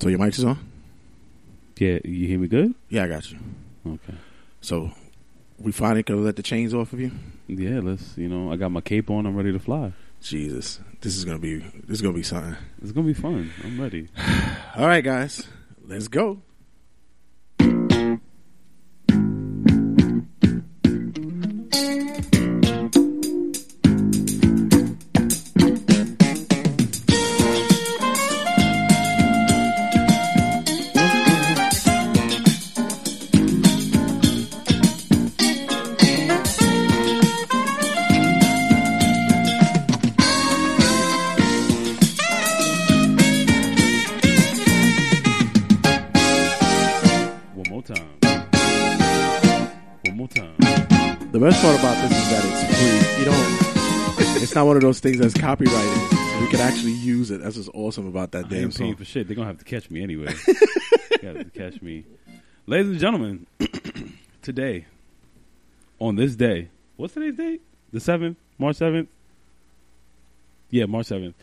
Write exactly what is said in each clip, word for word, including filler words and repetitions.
So your mics is on? Yeah, you hear me good? Yeah, I got you. Okay. So we finally could let the chains off of you? Yeah, let's, you know, I got my cape on, I'm ready to fly. Jesus. This is gonna be this is gonna be something. It's gonna be fun. I'm ready. All right, guys. Let's go. The best part about this is that it's free. You don't. It's not one of those things that's copyrighted. So we could actually use it. That's what's awesome about that I damn ain't song. Paying for shit. They're gonna have to catch me anyway. Got to catch me, ladies and gentlemen. Today, on this day, what's today's date? The seventh, March seventh. Yeah, March seventh.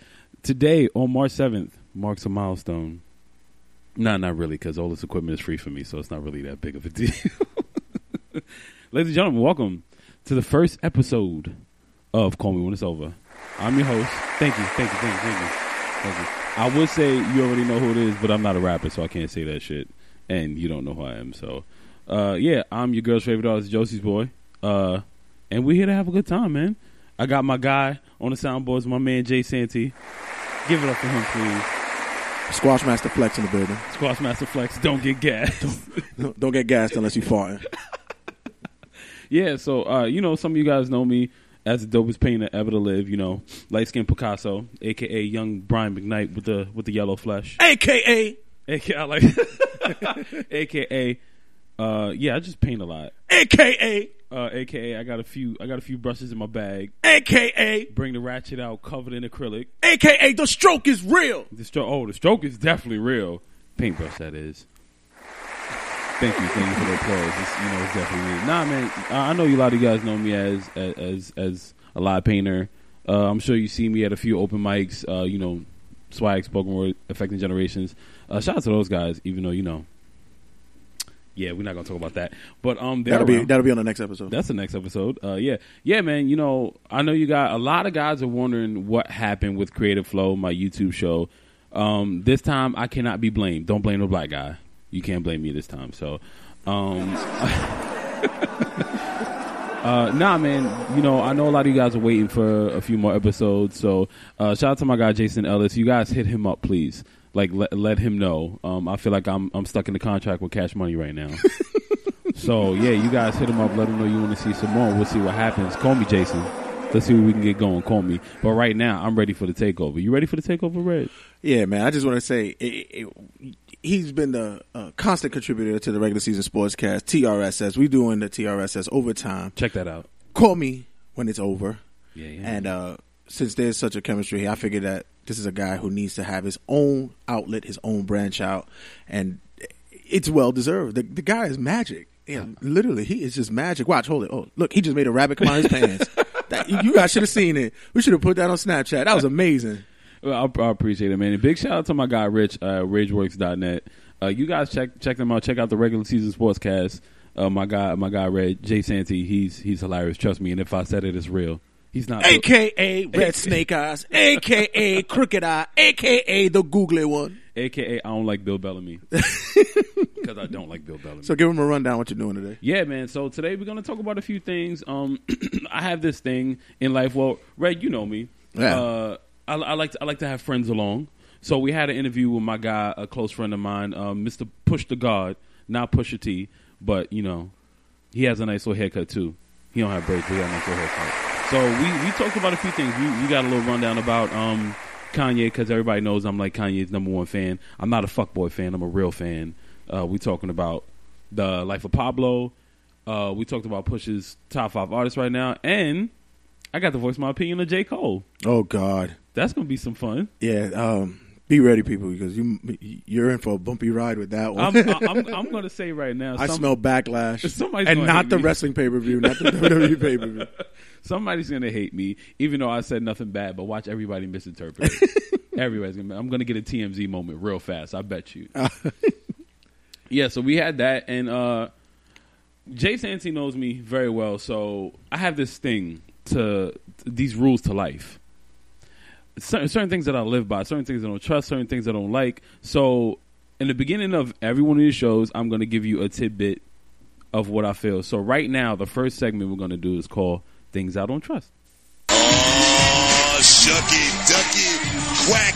Today on March seventh marks a milestone. No, nah, not really, because all this equipment is free for me, so it's not really that big of a deal. Ladies and gentlemen, welcome to the first episode of Call Me When It's Over. I'm your host. Thank you, thank you, thank you, thank you. Thank you. I would say you already know who it is, but I'm not a rapper, so I can't say that shit. And you don't know who I am, so. Uh, yeah, I'm your girl's favorite artist, Josie's Boy. Uh, and we're here to have a good time, man. I got my guy on the soundboards, my man Jay Santee. Give it up for him, please. Squashmaster Flex in the building. Squashmaster Flex, don't get gassed. don't, don't get gassed unless you farting. Yeah, so, uh, you know, some of you guys know me as the dopest painter ever to live, you know. Light-skinned Picasso, a k a. Young Brian McKnight with the with the yellow flesh. A K A A K A, I like A K A, uh, yeah, I just paint a lot. A K A Uh, A K A, I got a few I got a few brushes in my bag. A K A Bring the ratchet out covered in acrylic. A K A the stroke is real. The stro- oh, the stroke is definitely real. Paintbrush, that is. Thank you, thank you for the applause. It's, you know, it's definitely me. Nah, man, I know a lot of you guys know me as as as a live painter. Uh, I'm sure you see me at a few open mics. Uh, you know, Swag, Spoken Word, Affecting Generations. Uh, shout out to those guys, even though you know. Yeah, we're not gonna talk about that, but um, that'll around. be that'll be on the next episode. That's the next episode. Uh, yeah, yeah, man. You know, I know you got a lot of guys are wondering what happened with Creative Flow, my YouTube show. Um, this time I cannot be blamed. Don't blame the black guy. You can't blame me this time. So, um, uh, nah, man, you know, I know a lot of you guys are waiting for a few more episodes. So, uh, shout out to my guy, Jason Ellis. You guys hit him up, please. Like, let, let him know. Um, I feel like I'm, I'm stuck in the contract with Cash Money right now. So, yeah, you guys hit him up. Let him know you want to see some more. We'll see what happens. Call me, Jason. Let's see what we can get going. Call me. But right now, I'm ready for the takeover. You ready for the takeover, Red? Yeah, man. I just want to say it, it, it, he's been the uh, constant contributor to the Regular Season Sportscast, T R S S. We're doing the T R S S Overtime. Check that out. Call me when it's over. Yeah, yeah. And uh, since there's such a chemistry here, I figured that this is a guy who needs to have his own outlet, his own branch out. And it's well-deserved. The, the guy is magic. Yeah, literally, he is just magic. Watch, hold it. Oh, look, he just made a rabbit come out of his pants. That, you guys should have seen it. We should have put that on Snapchat. That was amazing. Well, I, I appreciate it, man. And big shout out to my guy Rich, uh, Rageworks dot net. Uh, you guys check check them out. Check out the Regular Season Sportscast. Uh, my guy, my guy Red Jay Santee. He's he's hilarious. Trust me. And if I said it, it's real. He's not. A K A Red A K A Snake Eyes. A K A Crooked Eye. A K A the googly one. A K A I don't like Bill Bellamy. Because I don't like Bill Bellamy. So give him a rundown what you're doing today. Yeah, man. So today we're going to talk about a few things. Um, I have this thing in life. Well, Red, you know me. Yeah. Uh, I, I, like to, I like to have friends along. So we had an interview with my guy, a close friend of mine, um, Mister Push the God. Not Pusha T, but, you know, he has a nice little haircut, too. He don't have braids, but he has a nice little haircut. So we, we talked about a few things. We, we got a little rundown about... Um, Kanye, because everybody knows I'm like Kanye's number one fan. I'm not a fuckboy fan. I'm a real fan. Uh, we talking about the life of Pablo. Uh, we talked about Pusha's top five artists right now. And I got to voice my opinion of J. Cole. Oh, God. That's going to be some fun. Yeah. Um, be ready, people, because you, you're in for a bumpy ride with that one. I'm, I'm, I'm going to say right now. Some, I smell backlash. And not the me. wrestling pay-per-view, not the W W E pay-per-view. Somebody's going to hate me, even though I said nothing bad, but watch everybody misinterpret it. Everybody's gonna. I'm gonna get a T M Z moment real fast. I bet you. Yeah. So we had that, and uh, Jay Santee knows me very well. So I have this thing to, to these rules to life. Certain, certain things that I live by, certain things I don't trust, certain things I don't like. So in the beginning of every one of these shows, I'm going to give you a tidbit of what I feel. So right now, the first segment we're going to do is called Things I Don't Trust. Oh, shucky, ducky, whack,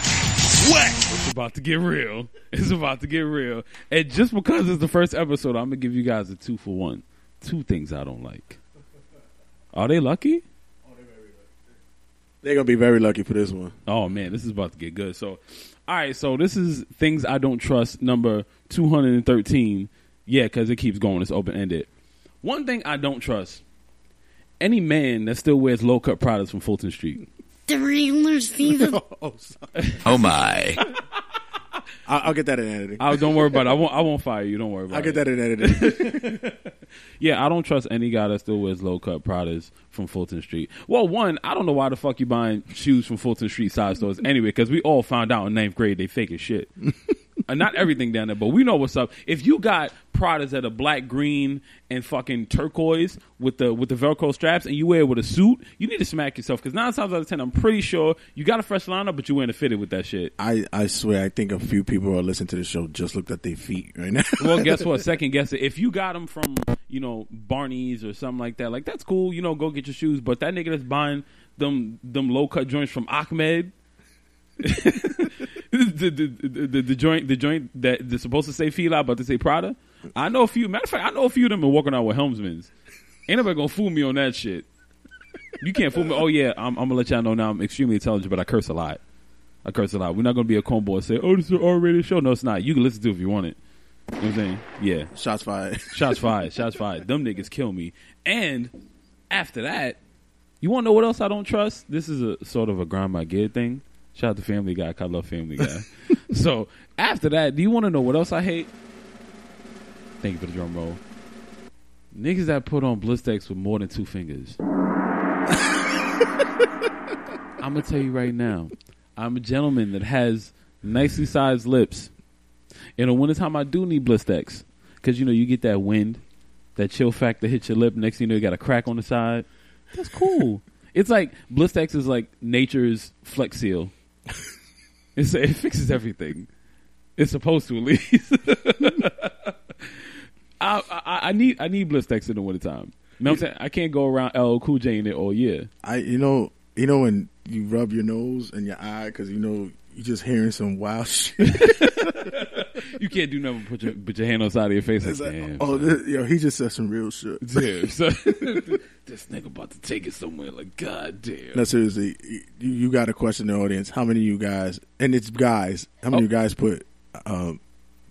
whack. It's about to get real. It's about to get real. And just because it's the first episode, I'm going to give you guys a two for one. Two things I don't like. Are they lucky? They're going to be very lucky for this one. Oh, man, this is about to get good. So, all right, so this is Things I Don't Trust, number two hundred thirteen. Yeah, because it keeps going. It's open-ended. One thing I don't trust, any man that still wears low-cut products from Fulton Street. The regular season. oh, sorry. oh, my. I'll get that in editing. I, don't worry about it. I won't, I won't fire you. Don't worry about it. I'll get that in editing. Yeah, I don't trust any guy that still wears low-cut products from Fulton Street. Well, one, I don't know why the fuck you buying shoes from Fulton Street side stores anyway, because we all found out in ninth grade they fake as shit. uh, not everything down there, but we know what's up. If you got products that are black, green, and fucking turquoise with the with the Velcro straps and you wear it with a suit, you need to smack yourself, because nine times out of ten, I'm pretty sure you got a fresh lineup, but you weren't fitted with that shit. I, I swear, I think a few people who are listening to the show just looked at their feet right now. Well, guess what? Second guess it. If you got them from, you know, Barney's or something like that, like, that's cool. You know, go get your shoes. But that nigga that's buying them them low-cut joints from Ahmed, the, the, the, the, the joint the joint that they're supposed to say Fila, but they say Prada. I know a few. Matter of fact, I know a few of them are walking out with Helmsman's. Ain't nobody gonna fool me on that shit. You can't fool me. Oh, yeah, I'm, I'm gonna let y'all know now I'm extremely intelligent, but I curse a lot. I curse a lot. We're not gonna be a cornball and say, oh, this is an R-rated show. No, it's not. You can listen to it if you want it. You know what I'm saying? Yeah. Shots fired. Shots fired. Shots fired. Them niggas kill me. And after that, you wanna know what else I don't trust? This is a sort of a grind my gear thing. Shout out to Family Guy. I love Family Guy. So after that, do you wanna know what else I hate? Thank you for the drum roll. Niggas that put on Blistex with more than two fingers. I'm going to tell you right now. I'm a gentleman that has nicely sized lips. In the wintertime, I do need Blistex. Because, you know, you get that wind, that chill factor hits your lip. Next thing you know, you got a crack on the side. That's cool. It's like Blistex is like nature's Flex Seal. It's, it fixes everything. It's supposed to, at least. I, I I need I need Blistex in the wintertime. You know what I'm saying? I can't go around L L Cool J in it all year. I you know you know when you rub your nose and your eye because you know you're just hearing some wild shit. You can't do nothing but put your, put your hand on the side of your face. It's like, like oh, this, yo, he just said some real shit. Yeah, so, this nigga about to take it somewhere. Like, goddamn. No, seriously, you, you got to question the audience. How many of you guys? And it's guys. How many of oh. you guys put? Um,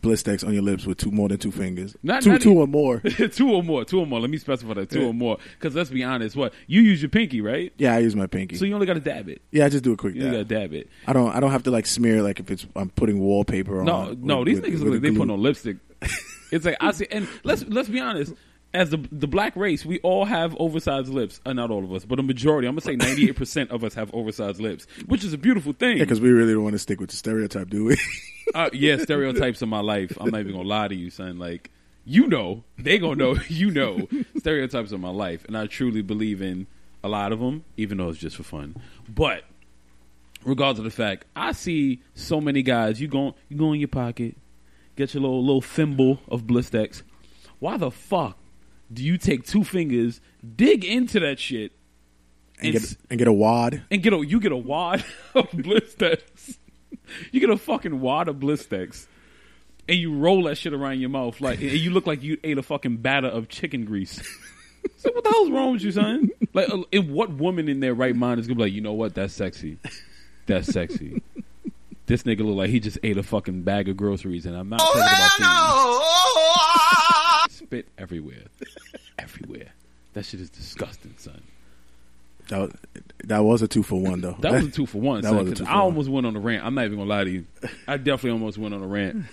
Blistex on your lips with two more than two fingers. Not, two, not two or more. two or more. Two or more. Let me specify that. Two yeah. or more. Because let's be honest. What you use your pinky, right? Yeah, I use my pinky. So you only got to dab it. Yeah, I just do a quick. You dab. Got to dab it. I don't. I don't have to like smear like if it's. I'm putting wallpaper on. No, with, no. These with, niggas with look like they putting on lipstick. It's like I see. And let's let's be honest. As the the black race, we all have oversized lips. Uh, not all of us, but a majority. I'm going to say ninety-eight percent of us have oversized lips, which is a beautiful thing. Yeah, because we really don't want to stick with the stereotype, do we? uh, yeah, stereotypes in my life. I'm not even going to lie to you, son. Like, you know. They going to know. You know. Stereotypes in my life. And I truly believe in a lot of them, even though it's just for fun. But regardless of the fact, I see so many guys. You go, you go in your pocket, get your little, little thimble of Blistex. Why the fuck? Do you take two fingers, dig into that shit, and, and, get, and get a wad? And get a you get a wad of Blistex. You get a fucking wad of Blistex, and you roll that shit around your mouth like, and you look like you ate a fucking batter of chicken grease. So what the hell's wrong with you, son? Like, and what woman in their right mind is gonna be like, you know what? That's sexy. That's sexy. This nigga look like he just ate a fucking bag of groceries, and I'm not talking about things. Spit everywhere. Everywhere. That shit is disgusting, son. That, that was a two for one, though. That was a two for one, that son. Was a two for I one. almost went on a rant. I'm not even going to lie to you. I definitely almost went on a rant.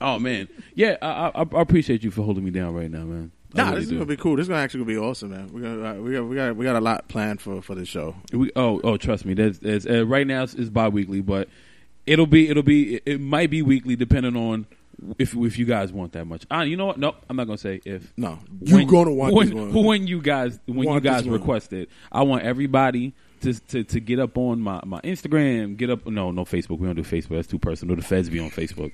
Oh, man. Yeah, I, I, I appreciate you for holding me down right now, man. Nah, really this is do. gonna be cool. This is gonna actually gonna be awesome, man. We got we got we got we got a lot planned for, for this show. We oh oh trust me. There's, there's uh, right now it's, it's bi-weekly, but it'll be it'll be it might be weekly depending on if if you guys want that much. Ah, you know what? No, I'm not gonna say if. No, you're gonna want when, this one. When you guys when want you guys request it, I want everybody to, to to get up on my my Instagram. Get up. No, no Facebook. We don't do Facebook. That's too personal. The feds be on Facebook.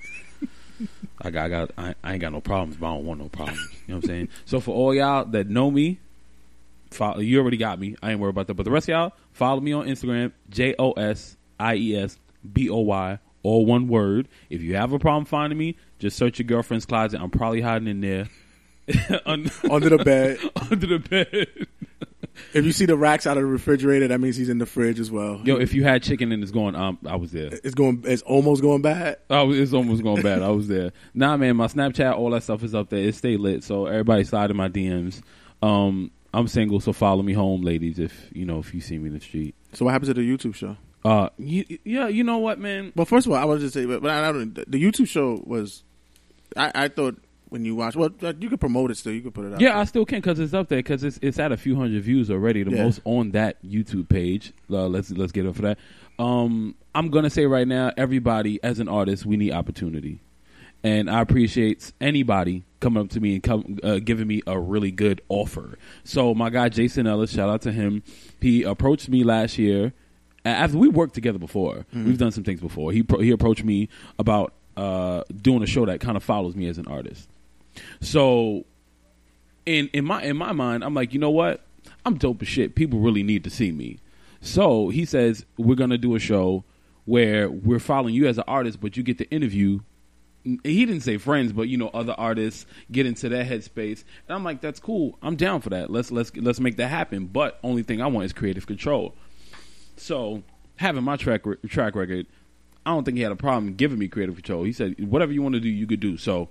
I got, I got, I, I ain't got no problems, but I don't want no problems. You know what I'm saying? So for all y'all that know me, follow, you already got me. I ain't worried about that. But the rest of y'all, follow me on Instagram, J O S I E S B O Y, all one word. If you have a problem finding me, just search your girlfriend's closet. I'm probably hiding in there. under, under the bed. Under the bed. If you see the racks out of the refrigerator, that means he's in the fridge as well. Yo, if you had chicken and it's going, um, I was there. It's going, it's almost going bad. Oh, it's almost going bad. I was there. Nah, man, my Snapchat, all that stuff is up there. It stay lit, so everybody slide in my D Ms. Um, I'm single, so follow me home, ladies. If you know, if you see me in the street. So what happens to the YouTube show? Uh, you, yeah, you know what, man. Well, first of all, I want to just say, but, but I don't. The YouTube show was, I, I thought. When you watch, well, you can promote it still. You can put it out. Yeah, there. I still can because it's up there because it's it's at a few hundred views already. The yeah. most on that YouTube page. Uh, let's let's get up for that. Um, I'm gonna say right now, everybody as an artist, we need opportunity, and I appreciate anybody coming up to me and come, uh, giving me a really good offer. So my guy Jason Ellis, shout out to him. He approached me last year after we worked together before. Mm-hmm. We've done some things before. He pro- he approached me about uh, doing a show that kind of follows me as an artist. So, in in my in my mind, I'm like, you know what? I'm dope as shit. People really need to see me. So he says we're gonna do a show where we're following you as an artist, but you get to interview. He didn't say friends, but you know, other artists, get into their headspace. And I'm like, that's cool. I'm down for that. Let's let's let's make that happen. But only thing I want is creative control. So having my track track record, I don't think he had a problem giving me creative control. He said whatever you want to do, you could do. So.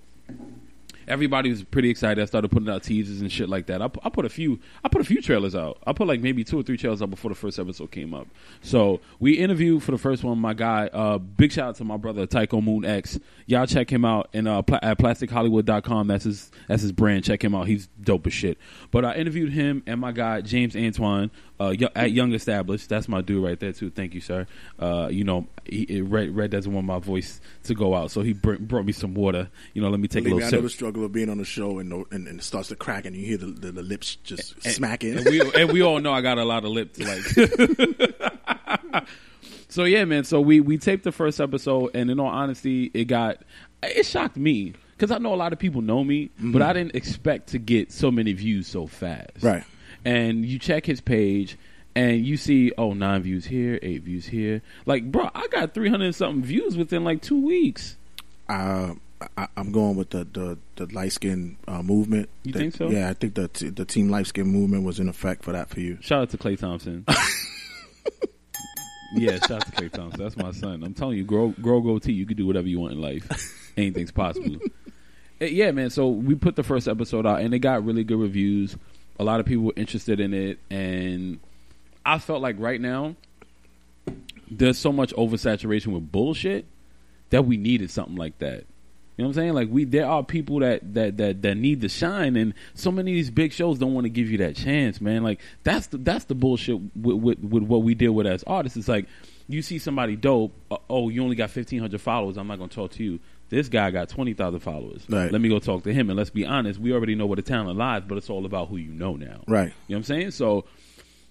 Everybody was pretty excited. I started putting out teasers and shit like that. I, I put a few. I put a few trailers out. I put like maybe two or three trailers out before the first episode came up. So we interviewed for the first one. My guy. Uh, big shout out to my brother Tyco Moon X. Y'all check him out in uh, pl- at plastic hollywood dot com. That's his. That's his brand. Check him out. He's dope as shit. But I interviewed him and my guy James Antoine uh, y- at Young Established. That's my dude right there too. Thank you, sir. Uh, you know, he, he, Red, Red doesn't want my voice to go out, so he br- brought me some water. You know, let me take Believe a little me, sip. I know the struggle of being on the show and and, and it starts to crack and you hear the, the, the lips just and, smacking and we, and we all know I got a lot of lips like so yeah man so we we taped the first episode and in all honesty it got it shocked me because I know a lot of people know me mm-hmm. but I didn't expect to get so many views so fast right and you check his page and you see oh nine views here eight views here like bro I got three hundred and something views within like two weeks. uh I, I'm going with the the, the light skin uh, movement. You the, think so? Yeah, I think the t- the team light skin movement was in effect for that for you. Shout out to Klay Thompson. Yeah, shout out to Klay Thompson. That's my son. I'm telling you, grow grow goatee. You can do whatever you want in life. Anything's possible. It, yeah, man. So we put the first episode out, and it got really good reviews. A lot of people were interested in it, and I felt like right now there's so much oversaturation with bullshit that we needed something like that. You know what I'm saying? Like we, there are people that, that that that need to shine, and so many of these big shows don't want to give you that chance, man. Like that's the that's the bullshit with, with, with what we deal with as artists. It's like you see somebody dope. Uh, oh, you only got fifteen hundred followers. I'm not gonna talk to you. This guy got twenty thousand followers. Right. Let me go talk to him. And let's be honest, we already know where the talent lies, but it's all about who you know now. Right. You know what I'm saying? So.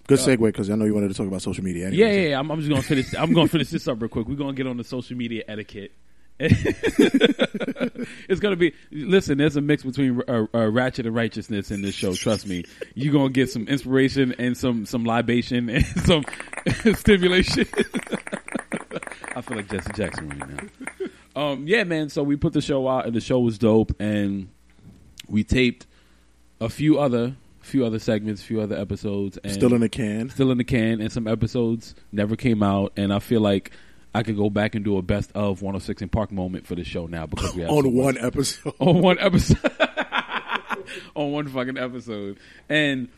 Good segue because I know you wanted to talk about social media. Anyway, yeah, yeah, yeah. I'm, I'm just gonna finish. I'm gonna finish this up real quick. We're gonna get on the social media etiquette. It's gonna be listen there's a mix between uh, uh, ratchet and righteousness in this show, trust me. You're gonna get some inspiration and some some libation and some stimulation. I feel like Jesse Jackson right now. Um yeah man so we put the show out and the show was dope, and we taped a few other few other segments, few other episodes, and still in the can still in the can and some episodes never came out, and I feel like I could go back and do a best of one oh six and Park moment for this show now because we have on so one much. episode on one episode on one fucking episode. And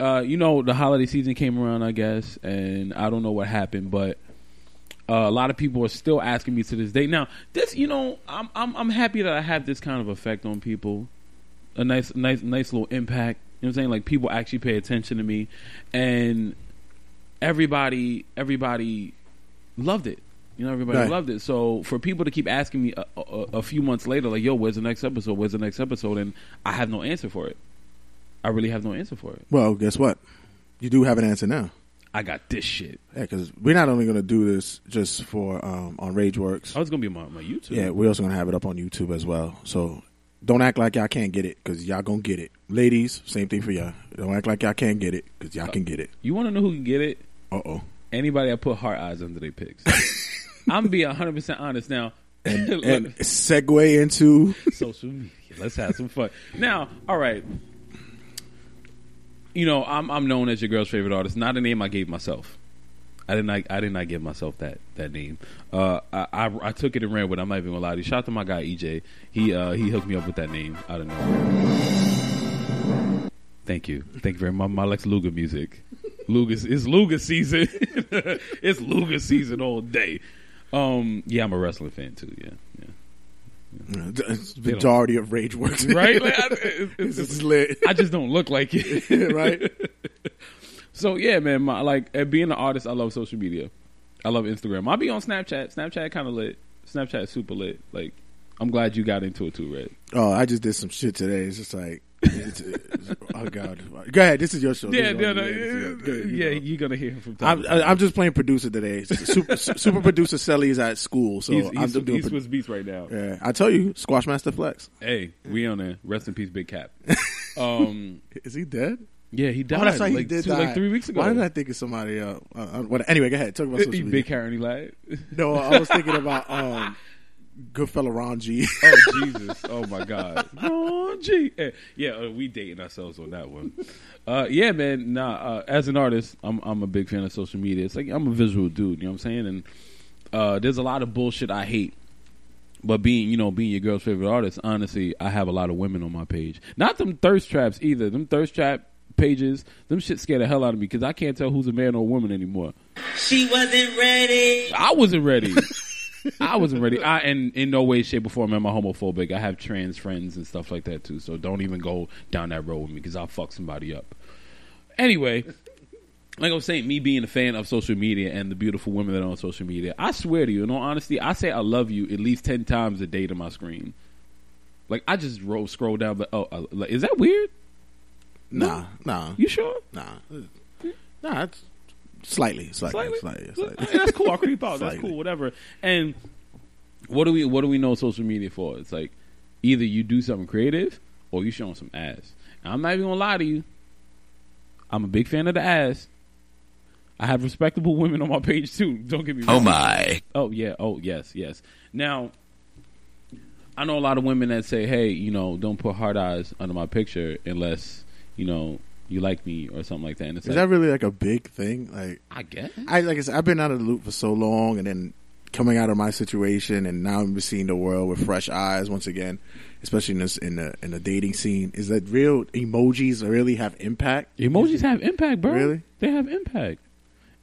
uh, you know, the holiday season came around, I guess, and I don't know what happened, but uh, a lot of people are still asking me to this day. Now, this, you know, I'm I'm, I'm happy that I have this kind of effect on people. a nice, nice, nice little impact. You know what I'm saying? Like, people actually pay attention to me, and everybody, everybody loved it. You know, everybody right. loved it. So for people to keep asking me a, a, a few months later, like, yo, where's the next episode? Where's the next episode? And I have no answer for it. I really have no answer for it. Well, guess what? You do have an answer now. I got this shit. Yeah, because we're not only going to do this just for um, on RageWorks. Oh, it's going to be on my, my YouTube. Yeah, we're also going to have it up on YouTube as well. So don't act like y'all can't get it, because y'all going to get it. Ladies, same thing for y'all. Don't act like y'all can't get it, because y'all uh, can get it. You want to know who can get it? Uh-oh. Anybody that put heart eyes under their pics. I'm gonna be a hundred percent honest now, and, and segue into social media. Let's have some fun now. All right, you know I'm I'm known as your girl's favorite artist. Not a name I gave myself. I did not. I did not give myself that that name. Uh, I, I I took it and ran with it. I'm not even gonna lie to you. Shout out to my guy E J. He uh, he hooked me up with that name out of nowhere. Thank you. Thank you very much. My Lex Luger music. Luger, it's Luger season. It's Luger season all day. Um. Yeah, I'm a wrestling fan too. Yeah, yeah. yeah. The majority of RageWorks, right? Like, I, it's, it's, it's lit. I just don't look like it, right? So yeah, man. My, like being an artist, I love social media. I love Instagram. I'll be on Snapchat. Snapchat kind of lit. Snapchat super lit. Like, I'm glad you got into it too, Red. Oh, I just did some shit today. It's just like. it's, it's, oh God! Go ahead. This is your show. Yeah, no, no, your, yeah, your, yeah. You're gonna hear him from time. I'm, time. I'm just playing producer today. Super, super producer Selly is at school, so he's, I'm he's, doing. He's pro- Swiss Beats right now. Yeah, I tell you, Squashmaster Flex. Hey, we on there. Rest in peace, Big Cap. Um, is he dead? Yeah, he died. Oh, that's how like, he did two, die. Like three weeks ago. Why did I think of somebody else? Uh, uh, well, anyway, go ahead. Talk about social media. Big hair and he lied. No, I was thinking about. Um, Good fella Ron G. Oh Jesus. Oh my God. Ron G. Yeah, we dating ourselves on that one. Uh, yeah, man. Nah, uh, as an artist, I'm I'm a big fan of social media. It's like I'm a visual dude, you know what I'm saying? And uh, there's a lot of bullshit I hate. But being, you know, being your girl's favorite artist, honestly, I have a lot of women on my page. Not them thirst traps either. Them thirst trap pages, them shit scare the hell out of me because I can't tell who's a man or a woman anymore. She wasn't ready. I wasn't ready. I wasn't ready. I and in no way, shape, or form am I homophobic. I have trans friends and stuff like that too. So don't even go down that road with me because I'll fuck somebody up. Anyway, like I was saying, me being a fan of social media and the beautiful women that are on social media, I swear to you, in all honesty, I say I love you at least ten times a day to my screen. Like I just roll, scroll down. But oh, uh, is that weird? Nah, no? nah. You sure? Nah, nah. It's- Slightly, slightly, slightly, slightly, slightly. I mean, that's cool. I creep out. That's cool. Whatever. And what do we? What do we know social media for? It's like either you do something creative or you showing some ass. And I'm not even gonna lie to you. I'm a big fan of the ass. I have respectable women on my page too. Don't get me wrong. Oh my. Oh yeah. Oh yes. Yes. Now, I know a lot of women that say, "Hey, you know, don't put hard eyes under my picture unless you know." You like me or something like that. And it's Is like, that really like a big thing? Like I guess. I like I said, I've been out of the loop for so long and then coming out of my situation and now I'm seeing the world with fresh eyes once again, especially in this in the in the dating scene. Is that real emojis really have impact? Emojis have impact, bro. Really? They have impact.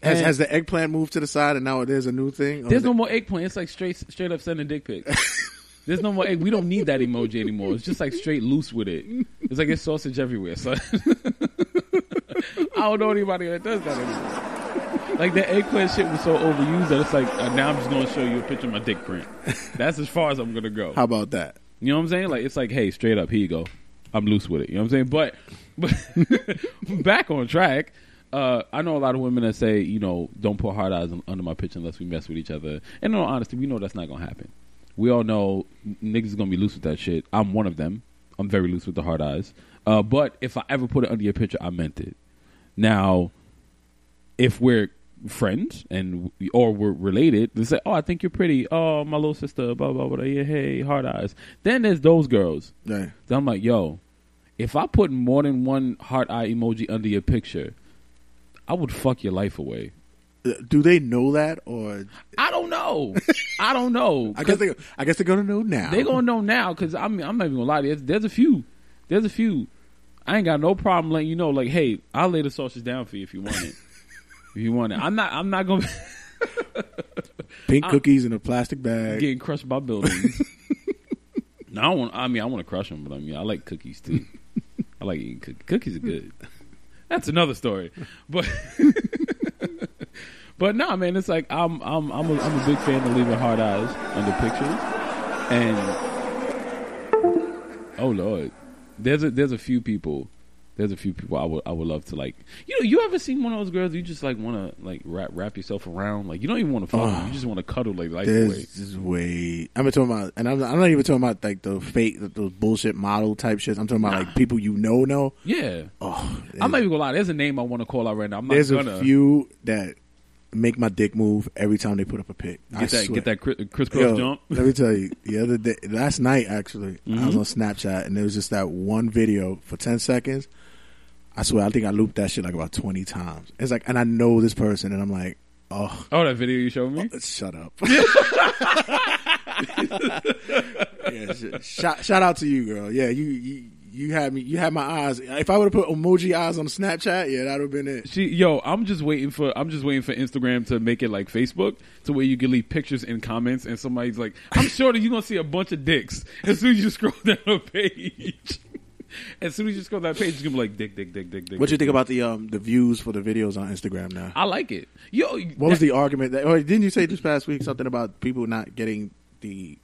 Has, has the eggplant moved to the side and now there's a new thing? There's no more eggplant. It's like straight straight up sending dick pics. There's no more egg. We don't need that emoji anymore. It's just like straight loose with it. It's like there's sausage everywhere. So I don't know anybody that does that anymore. Like that eggplant shit was so overused that it's like uh, now I'm just going to show you a picture of my dick print. That's as far as I'm going to go. How about that? You know what I'm saying? Like it's like, hey, straight up, here you go. I'm loose with it. You know what I'm saying? But, but back on track. Uh, I know a lot of women that say, you know, don't put hard eyes under my picture unless we mess with each other. And in all honesty, we know that's not going to happen. We all know niggas is going to be loose with that shit. I'm one of them. I'm very loose with the hard eyes. Uh, but if I ever put it under your picture, I meant it. Now, if we're friends and we, or we're related, they say, oh, I think you're pretty. Oh, my little sister, blah, blah, blah. Yeah, hey, hard eyes. Then there's those girls. Right. So I'm like, yo, if I put more than one heart eye emoji under your picture, I would fuck your life away. Do they know that or I don't know. I don't know. I guess they I guess they're gonna know now. They're gonna know now because I'm I'm not even gonna lie to you. There's, there's a few. There's a few. I ain't got no problem letting you know, like, hey, I'll lay the sausage down for you if you want it. If you want it. I'm not I'm not gonna Pink I'm cookies in a plastic bag. Getting crushed by buildings. No, I want. I mean, I want to crush them, but I mean, I like cookies too. I like eating cookies. Cookies are good. That's another story, but but no, man, it's like I'm I'm I'm a, I'm a big fan of leaving hard eyes under pictures, and oh Lord, there's a there's a few people, there's a few people I would I would love to like. You know, you ever seen one of those girls you just like want to like wrap wrap yourself around, like you don't even want to fuck, uh, you just want to cuddle like like away. This way, I'm talking about, and I'm, I'm not even talking about like the fake those bullshit model type shit. I'm talking about nah. like people you know know. Yeah, oh, I'm not even gonna lie. There's a name I want to call out right now. I'm not there's gonna... a few that make my dick move every time they put up a pic. Get I that, swear. Get that criss- crisscross Yo, jump. Let me tell you, the other day, last night actually, mm-hmm. I was on Snapchat and there was just that one video for ten seconds. I swear, I think I looped that shit like about twenty times. It's like, and I know this person, and I'm like, oh, oh, that video you showed me. Oh, shut up. yeah, shout, shout out to you, girl. Yeah, you, you, you had me. You had my eyes. If I would have put emoji eyes on Snapchat, yeah, that would have been it. She, yo, I'm just waiting for. I'm just waiting for Instagram to make it like Facebook, to where you can leave pictures and comments, and somebody's like, I'm sure that you're gonna see a bunch of dicks as soon as you scroll down the page. As soon as you scroll that page, it's gonna be like dick, dick, dick, dick, dick. What do you think dick, about the um the views for the videos on Instagram now? I like it. Yo, what that, was the argument? That, or didn't you say this past week something about people not getting the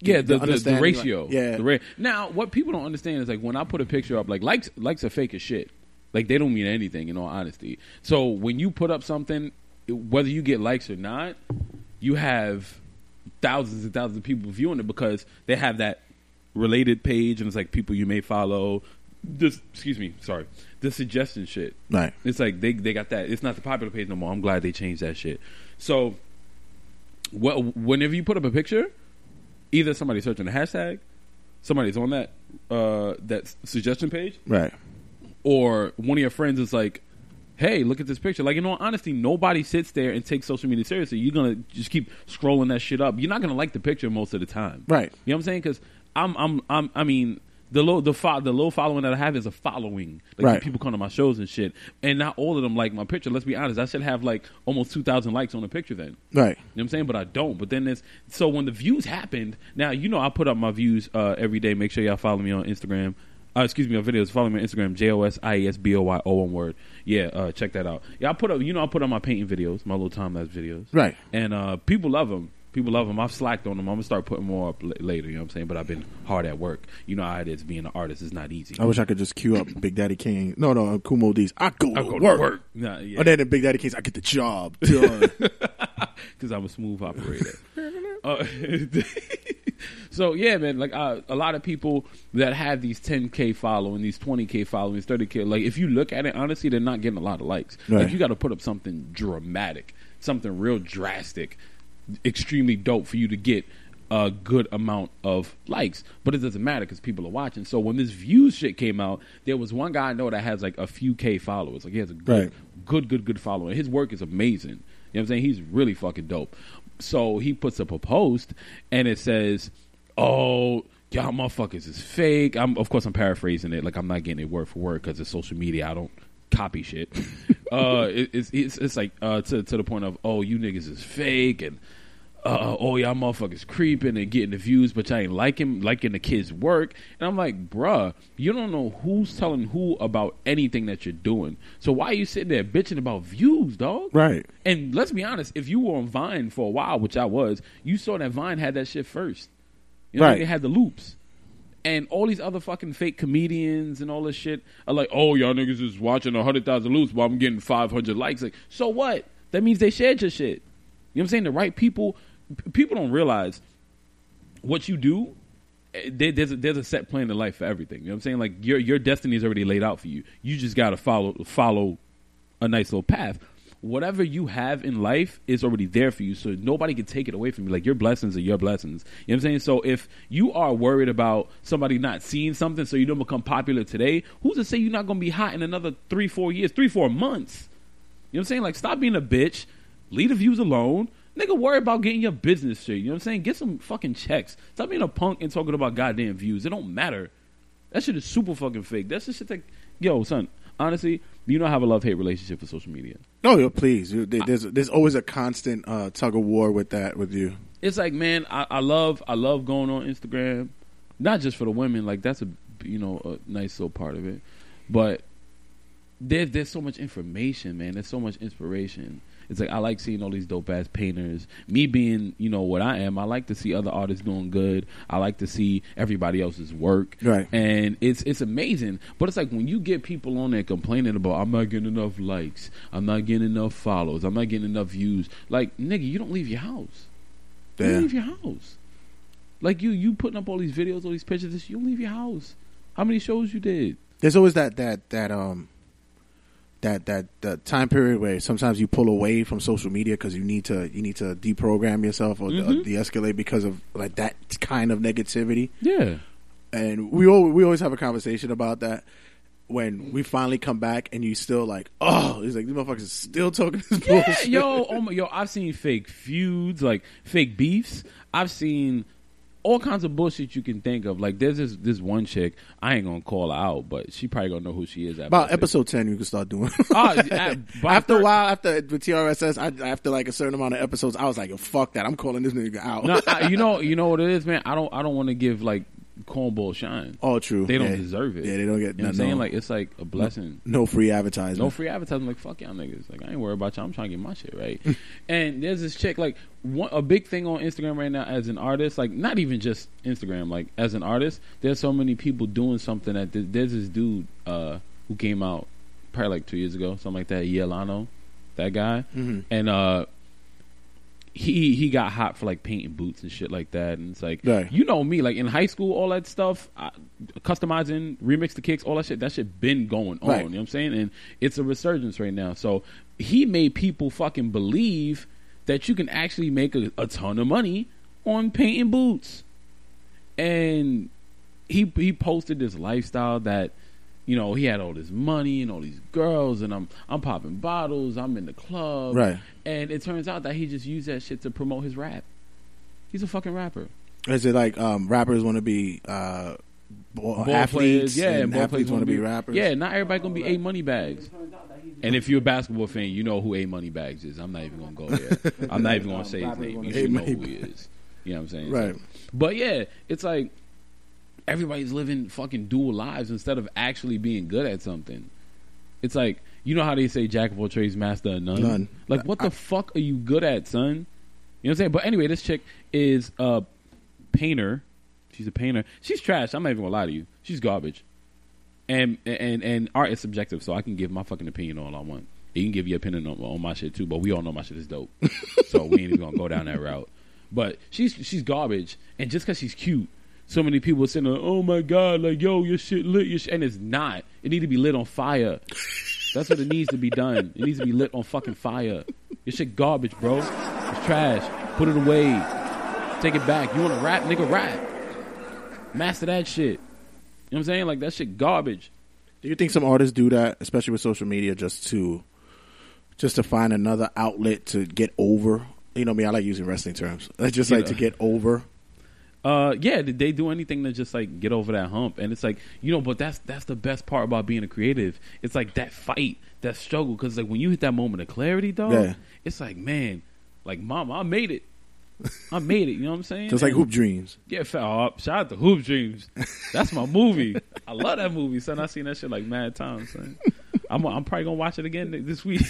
yeah the, the, the, the ratio? Like, yeah. The ra- now, what people don't understand is like when I put a picture up, like likes likes are fake as shit. Like they don't mean anything in all honesty. So when you put up something, whether you get likes or not, you have thousands and thousands of people viewing it because they have that related page, and it's like people you may follow. This, excuse me, sorry. The suggestion shit. Right. It's like they they got that. It's not the popular page no more. I'm glad they changed that shit. So, what, whenever you put up a picture, either somebody's searching a hashtag, somebody's on that uh, that suggestion page, right? Or one of your friends is like, "Hey, look at this picture." Like, in all honesty, nobody sits there and takes social media seriously. You're gonna just keep scrolling that shit up. You're not gonna like the picture most of the time, right? You know what I'm saying? Because I'm, I'm, I'm, I mean, the low, the fo- the low following that I have is a following. Like, right. People come to my shows and shit, and not all of them like my picture. Let's be honest, I should have like almost two thousand likes on a picture then, right? You know what I'm saying? But I don't. But then there's so when the views happened. Now you know I put up my views uh, every day. Make sure y'all follow me on Instagram. Uh, excuse me, on videos. Follow me on Instagram. J O S I E S B O Y O one word. Yeah, uh, check that out. Yeah, I put up. You know I put up my painting videos, my little time lapse videos, right? And uh, people love them. People love them. I've slacked on them. I'm going to start putting more up l- later. You know what I'm saying? But I've been hard at work. You know how it is being an artist. It's not easy. I wish I could just queue up Big Daddy Kane. No, no. Kumo D's. I go, I go to work. To work. Nah, yeah. And then in Big Daddy Kane's, I get the job. Because I'm a smooth operator. uh, so, yeah, man. Like, uh, a lot of people that have these ten K following, these twenty K following, thirty K. Like, if you look at it, honestly, they're not getting a lot of likes. Right. Like, you got to put up something dramatic. Something real drastic. Extremely dope for you to get a good amount of likes, but it doesn't matter because people are watching. So when this views shit came out, there was one guy I know that has like a few K followers. Like he has a good, right. good, good, good following. His work is amazing. You know what I'm saying? He's really fucking dope. So he puts up a post and it says, "Oh, y'all motherfuckers is fake." I'm of course I'm paraphrasing it. Like I'm not getting it word for word because it's social media. I don't copy shit. uh, it, it's, it's it's like uh, to to the point of, "Oh, you niggas is fake," and uh, "Oh, y'all motherfuckers creeping and getting the views, but y'all ain't liking liking the kids' work." And I'm like, "Bruh, you don't know who's telling who about anything that you're doing. So why are you sitting there bitching about views, dog?" Right. And let's be honest, if you were on Vine for a while, which I was, you saw that Vine had that shit first. You know, right. Like they had the loops. And all these other fucking fake comedians and all this shit are like, "Oh, y'all niggas is watching one hundred thousand loops while I'm getting five hundred likes." Like, so what? That means they shared your shit. You know what I'm saying? The right people, people don't realize what you do. There's a, there's a set plan in life for everything. You know what I'm saying? Like, your your destiny is already laid out for you. You just got to follow follow a nice little path. Whatever you have in life is already there for you, so nobody can take it away from you. Like, your blessings are your blessings. You know what I'm saying? So if you are worried about somebody not seeing something so you don't become popular today, who's to say you're not going to be hot in another three, four years, three, four months? You know what I'm saying? Like, stop being a bitch. Leave the views alone. Nigga, worry about getting your business shit. You know what I'm saying? Get some fucking checks. Stop being a punk and talking about goddamn views. It don't matter. That shit is super fucking fake. That's the shit that... Yo, son, honestly... You know I have a love-hate relationship with social media. No, yo, please. There's there's always a constant uh, tug of war with that with you. It's like, man, I, I love I love going on Instagram. not just for the women, like that's a, you know, a nice little part of it, but there, there's so much information, man. There's so much inspiration. It's like I like seeing all these dope ass painters. Me being, you know, what I am, I like to see other artists doing good. I like to see everybody else's work. Right. And it's it's amazing. But it's like when you get people on there complaining about I'm not getting enough likes, I'm not getting enough follows, I'm not getting enough views. Like, nigga, you don't leave your house. Damn. You don't leave your house. Like you you putting up all these videos, all these pictures, you don't leave your house. How many shows you did? There's always that that that um That, that that time period where sometimes you pull away from social media because you need to you need to deprogram yourself or mm-hmm. de- de-escalate because of like that kind of negativity. Yeah, and we all, we always have a conversation about that when we finally come back and you still like, oh, it's like these motherfuckers are still talking this yeah, bullshit. Yo, oh my, yo, I've seen fake feuds, like fake beefs. I've seen all kinds of bullshit you can think of. Like there's this this one chick, I ain't gonna call her out, but she probably gonna know who she is. After about six. Episode ten, you can start doing. uh, at, after a while, after with T R S S, I, after like a certain amount of episodes, I was like, oh, "Fuck that! I'm calling this nigga out." No, I, you know, you know what it is, man. I don't, I don't want to give like cornball shine. All true. They don't yeah. deserve it. Yeah, they don't get. You know no, what I'm saying? No. Like it's like a blessing. No, no free advertising. No free advertising. Like fuck y'all niggas. Like I ain't worried about y'all. I'm trying to get my shit right. And there's this chick like. One, a big thing on Instagram right now as an artist, like not even just Instagram, like as an artist, there's so many people doing something that th- there's this dude uh, who came out probably like two years ago, something like that, Yelano, that guy, mm-hmm. and uh, he he got hot for like painting boots and shit like that, and it's like right. you know me, like in high school, all that stuff, I, customizing, remix the kicks, all that shit, that shit been going on, right. you know what I'm saying? And it's a resurgence right now, so he made people fucking believe that you can actually make a, a ton of money on painting boots. And he he posted this lifestyle that, you know, he had all this money and all these girls and I'm I'm popping bottles, I'm in the club. Right. And it turns out that he just used that shit to promote his rap. He's a fucking rapper. Is it like um, rappers want to be uh, ball, ball athletes players, yeah, and ball athletes want to be, be rappers? Yeah, not everybody going to be A Money Bags. And if you're a basketball fan, you know who A Money Bags is. I'm not even going to go there. I'm not even going to say his name. You should know who he is. You know what I'm saying? Right. So, but yeah, it's like everybody's living fucking dual lives instead of actually being good at something. It's like, you know how they say jack of all trades, master of none? None. Like, what the I, fuck are you good at, son? You know what I'm saying? But anyway, this chick is a painter. She's a painter. She's trash. I'm not even going to lie to you. She's garbage. And, and and art is subjective, so I can give my fucking opinion all I want. You can give your opinion on, on my shit too, but we all know my shit is dope. So we ain't even gonna go down that route. But she's she's garbage, and just because she's cute, so many people are saying, "Oh my god, like yo, your shit lit, your shit," and it's not. It need to be lit on fire. That's what it needs to be done. It needs to be lit on fucking fire. Your shit garbage, bro. It's trash. Put it away. Take it back. You want to rap, nigga? Rap. Master that shit. You know what I'm saying? Like, that shit garbage. Do you think some artists do that, especially with social media, just to just to find another outlet to get over? You know me, I like using wrestling terms. I just like yeah. to get over. Uh, yeah, they do anything to just, like, get over that hump. And it's like, you know, but that's that's the best part about being a creative. It's like that fight, that struggle. Because, like, when you hit that moment of clarity, dog, yeah. it's like, man, like, mama, I made it. I made it, you know what I'm saying? Just like Hoop Dreams. Yeah, shout out to Hoop Dreams. That's my movie. I love that movie, son. I seen that shit like mad times, son. I'm, I'm probably gonna watch it again this week.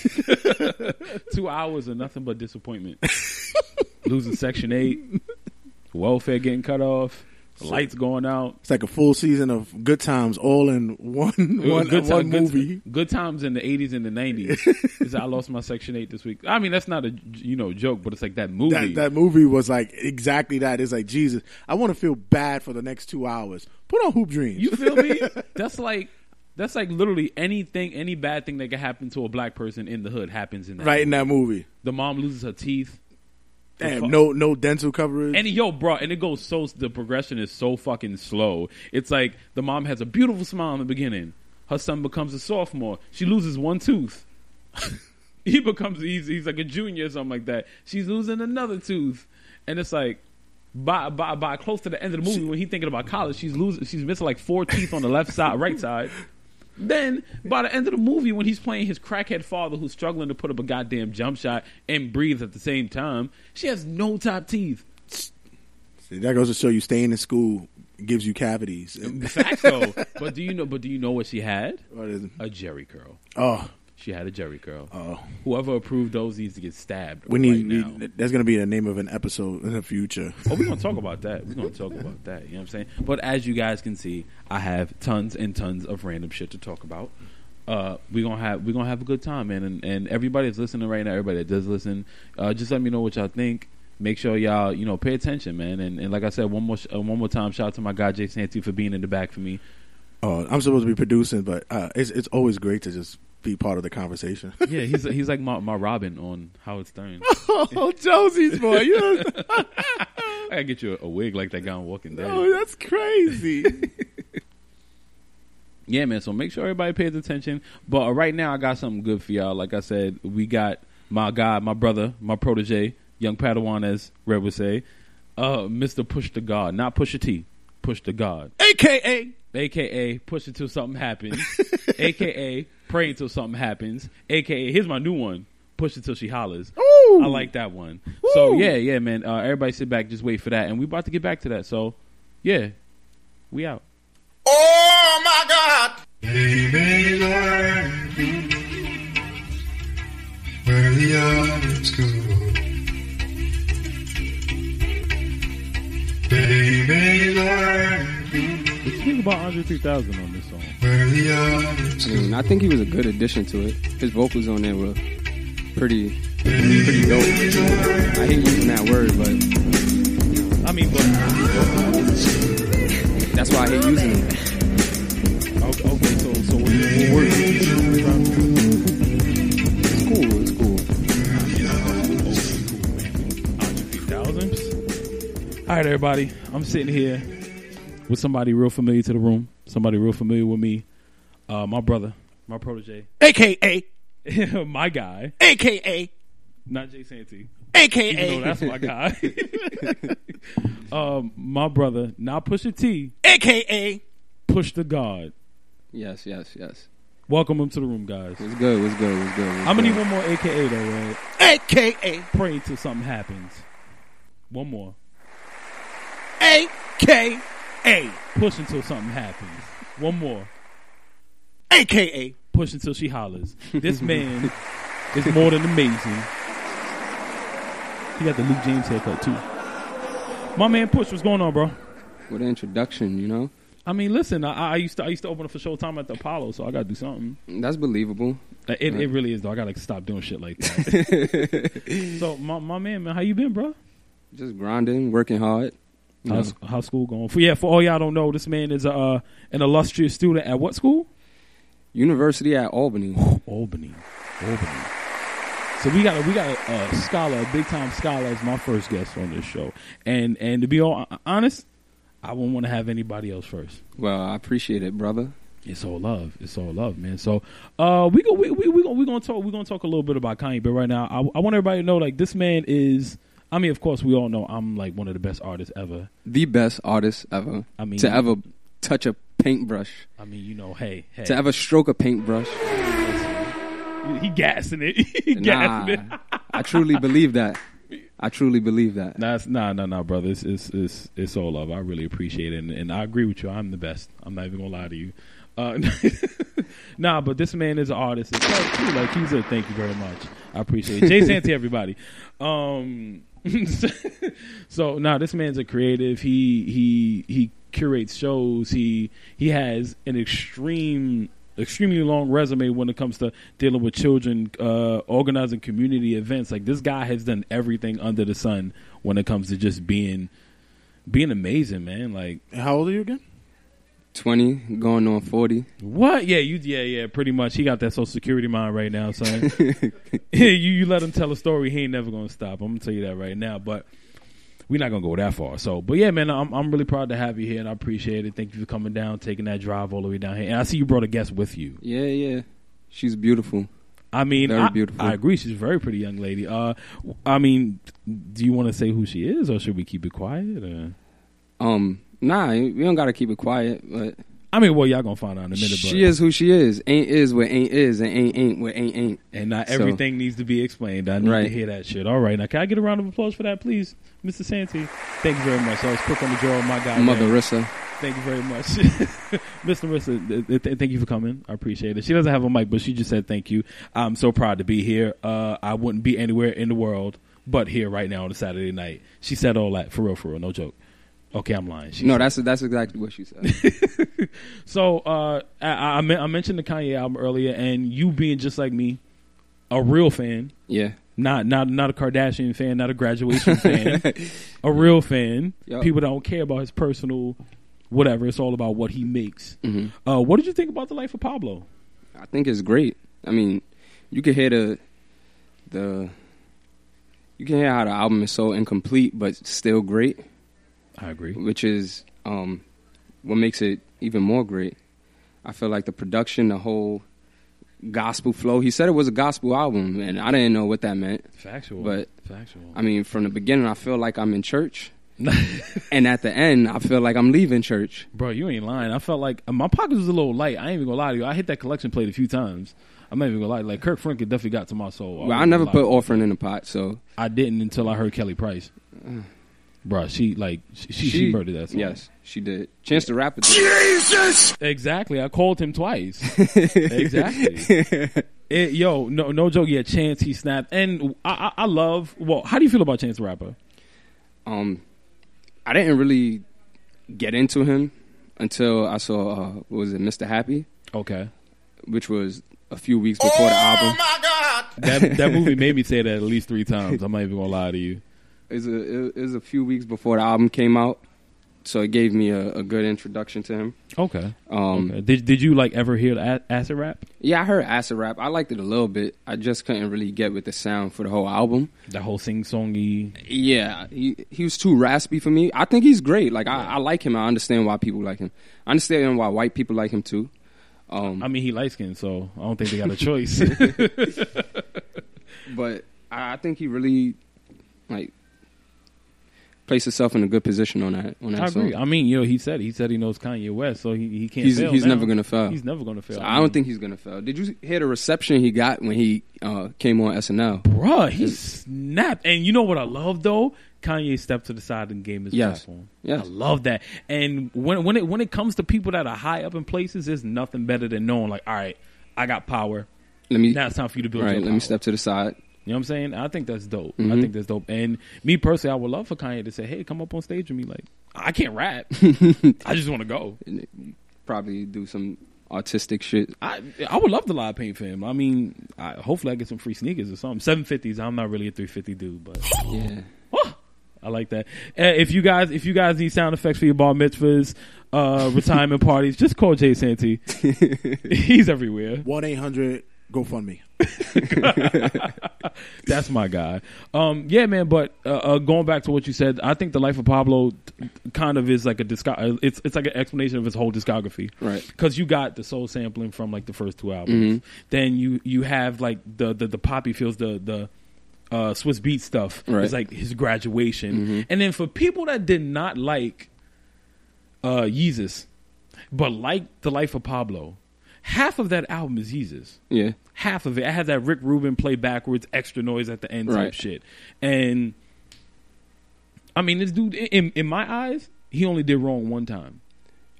Two hours of nothing but disappointment. Losing Section eight, welfare getting cut off, the lights going out. It's like a full season of Good Times all in one one, good one time, movie. Good, good Times in the eighties and the nineties. Is I lost my Section eight this week. I mean, that's not a you know joke, but it's like that movie. That, that movie was like exactly that. It's like, Jesus, I want to feel bad for the next two hours. Put on Hoop Dreams. You feel me? That's like that's like literally anything, any bad thing that could happen to a black person in the hood happens in that right movie. in that movie. The mom loses her teeth. Damn, no no dental coverage. And yo, bro, and it goes so, the progression is so fucking slow. It's like the mom has a beautiful smile in the beginning. Her son becomes a sophomore. She loses one tooth. he becomes, he's, he's like a junior or something like that. She's losing another tooth. And it's like, by by, by close to the end of the movie, she, when he's thinking about college, she's losing, she's missing like four teeth on the left side, right side. Then, by the end of the movie, when he's playing his crackhead father who's struggling to put up a goddamn jump shot and breathe at the same time, she has no top teeth. See, that goes to show you staying in school gives you cavities. Facts though. But do you know? But do you know what she had? What is it? A jerry curl. Oh. She had a jerry curl. Oh. Whoever approved those needs to get stabbed. We need, right now. Need that's going to be the name of an episode in the future. Oh, we're going to talk about that. We're going to talk about that. You know what I'm saying? But as you guys can see, I have tons and tons of random shit to talk about. Uh, we're going to have we're gonna have a good time, man. And, and everybody that's listening right now, everybody that does listen, uh, just let me know what y'all think. Make sure y'all, you know, pay attention, man. And, and like I said, one more sh- uh, one more time, shout out to my guy, Jay Santee, for being in the back for me. Oh, I'm supposed to be producing, but uh, it's it's always great to just be part of the conversation. Yeah, he's he's like my, my Robin on Howard Stern. Oh, Josie's boy. You know I gotta get you a, a wig like that guy on Walking Dead. Oh, that's crazy. Yeah, man, so make sure everybody pays attention. But uh, right now, I got something good for y'all. Like I said, we got my guy, my brother, my protege, Young Padawan, as Red would say, uh, Mister Push the God. Not Pusha T, Push the God. A K A A K A push until something happens. A K A pray until something happens. A K A here's my new one, push until she hollers. Ooh. I like that one. Ooh. So, yeah, yeah, man. Uh, everybody sit back. Just wait for that. And we about to get back to that. So, yeah, we out. Oh, my God. Baby, where we are in school. Baby, learn. What do you think about Andre three thousand on this song? I mean, I think he was a good addition to it. His vocals on there were pretty, pretty dope. I hate using that word, but I mean, but that's why I hate using it. Okay, okay so so what word? It's cool. It's cool. Andre three thousand. All right, everybody. I'm sitting here with somebody real familiar to the room, somebody real familiar with me, uh, my brother, my protege, A K A my guy, A K A not Jay Santee, A K A even though that's my guy, um, my brother, not Pusha T, A K A Push the God. Yes, yes, yes. Welcome him to the room, guys. What's good? What's good? What's good? What's I'm gonna good. Need one more A K A though, right? A K A pray till something happens. One more. A K A A. Push until something happens. One more. A K A push until she hollers. This man is more than amazing. He got the Luke James haircut too. My man Push, what's going on, bro? What an introduction, you know? I mean, listen, I, I used to I used to open up for Showtime at the Apollo, so I gotta do something. That's believable. It it, it really is though. I gotta like, stop doing shit like that. So my my man, man, how you been, bro? Just grinding, working hard. No. How's, how's school going? For, yeah, for all y'all don't know, this man is uh, an illustrious student at what school? University at Albany. Oh, Albany, Albany. So we got a, we got a, a scholar, a big time scholar, as my first guest on this show. And and to be all honest, I wouldn't want to have anybody else first. Well, I appreciate it, brother. It's all love. It's all love, man. So uh, we go we we we gonna, we gonna talk we gonna talk a little bit about Kanye, but right now I, I want everybody to know like this man is. I mean, of course, we all know I'm like one of the best artists ever. The best artist ever. I mean, to ever touch a paintbrush. I mean, you know, hey, hey. To ever stroke a paintbrush. He gassing it. He nah, gassing it. I truly believe that. I truly believe that. Nah, it's, nah, nah, nah, brother. It's, it's, it's, it's all love. I really appreciate it. And, and I agree with you. I'm the best. I'm not even going to lie to you. Uh, nah, but this man is an artist. Like, like, he's a thank you very much. I appreciate it. Jay Santee, everybody. Um... so now nah, this man's a creative. He he he curates shows. He he has an extreme extremely long resume when it comes to dealing with children, uh, organizing community events. Like this guy has done everything under the sun when it comes to just being being amazing, man. Like, how old are you again? twenty, going on forty. What? Yeah, you. Yeah, yeah. Pretty much. He got that social security mind right now, son. you, you let him tell a story. He ain't never gonna stop. I'm gonna tell you that right now. But we're not gonna go that far. So, but yeah, man, I'm I'm really proud to have you here, and I appreciate it. Thank you for coming down, taking that drive all the way down here. And I see you brought a guest with you. Yeah, yeah. She's beautiful. I mean, very I, beautiful. I agree. She's a very pretty young lady. Uh, I mean, do you want to say who she is, or should we keep it quiet? Or? Um. Nah, we don't gotta keep it quiet. But I mean, well, y'all gonna find out in a minute. She but. Is who she is. Ain't is what ain't is, and ain't ain't what ain't ain't. And not everything so. Needs to be explained. I need right. to hear that shit. All right, now can I get a round of applause for that, please, Mister Santee? Thank you very much. I was quick on the draw, my guy, Mother Rissa. Thank you very much. Miss Larissa, th- th- thank you for coming. I appreciate it. She doesn't have a mic, but she just said thank you. I'm so proud to be here. Uh, I wouldn't be anywhere in the world but here right now on a Saturday night. She said all that. For real, for real. No joke. Okay, I'm lying. She no, that's that's exactly what she said. So uh, I, I, I mentioned the Kanye album earlier, and you being just like me, a real fan. Yeah. Not not not a Kardashian fan, not a graduation fan, a real fan. Yep. People that don't care about his personal whatever. It's all about what he makes. Mm-hmm. Uh, what did you think about the life of Pablo? I think it's great. I mean, you can hear the the you can hear how the album is so incomplete, but still great. I agree. Which is um, what makes it even more great. I feel like the production, the whole gospel flow. He said it was a gospel album, and I didn't know what that meant. Factual. But factual. I mean, from the beginning, I feel like I'm in church. And at the end, I feel like I'm leaving church. Bro, you ain't lying. I felt like my pockets was a little light. I ain't even gonna lie to you. I hit that collection plate a few times. I'm not even gonna lie. Like, Kirk Franklin definitely got to my soul. I well, I never put offering in the pot, so. I didn't until I heard Kelly Price. Bro, she, like, she, she, she murdered that song. Yes, she did. Chance yeah. the Rapper did. Jesus! Exactly. I called him twice. Exactly. It, yo, no no joke. Yeah, Chance, he snapped. And I, I, I love, well, how do you feel about Chance the Rapper? Um, I didn't really get into him until I saw, uh, what was it, Mister Happy? Okay. Which was a few weeks before oh the album. Oh, my God! That, that movie made me say that at least three times. I'm not even gonna lie to you. It was, a, it was a few weeks before the album came out, so it gave me a, a good introduction to him. Okay. Um, okay. Did Did you like ever hear the acid rap? Yeah, I heard acid rap. I liked it a little bit. I just couldn't really get with the sound for the whole album. The whole sing-songy. Yeah, he he was too raspy for me. I think he's great. Like yeah. I, I like him. I understand why people like him. I understand why white people like him too. Um, I mean, he light skinned, so I don't think they got a choice. But I, I think he really like. Place himself in a good position on that. On that I agree. Song. I mean, yo, he said he said he knows Kanye West, so he, he can't. He's, fail he's never gonna fail. He's never gonna fail. So I don't think he's gonna fail. Did you hear the reception he got when he uh, came on S N L? Bruh, he it's, snapped. And you know what I love though? Kanye stepped to the side and gave him his yes. platform. Yes. I love that. And when when it when it comes to people that are high up in places, there's nothing better than knowing like, all right, I got power. Let me. Now it's time for you to build. All right, your power. Let me step to the side. You know what I'm saying? I think that's dope. Mm-hmm. I think that's dope. And me personally, I would love for Kanye to say, hey, come up on stage with me. Like, I can't rap. I just want to go. Probably do some artistic shit. I I would love to live paint for him. I mean, I, hopefully I get some free sneakers or something. seven fifties. I'm not really a three fifty dude, but yeah. Oh, I like that. And if you guys if you guys need sound effects for your bar mitzvahs, uh, retirement parties, just call Jay Santee. He's everywhere. one eight hundred GoFundMe. That's my guy. Um, yeah, man. But uh, uh, going back to what you said, I think the life of Pablo t- kind of is like a disco- It's it's like an explanation of his whole discography, right? Because you got the soul sampling from like the first two albums. Mm-hmm. Then you you have like the the, the poppy feels the the uh, Swiss beat stuff. Right. It's like his graduation, mm-hmm. and then for people that did not like uh, Yeezus, but liked the life of Pablo. Half of that album is Yeezus. Yeah. Half of it. I had that Rick Rubin play backwards, extra noise at the end type right. shit. And, I mean, this dude, in, in my eyes, he only did wrong one time.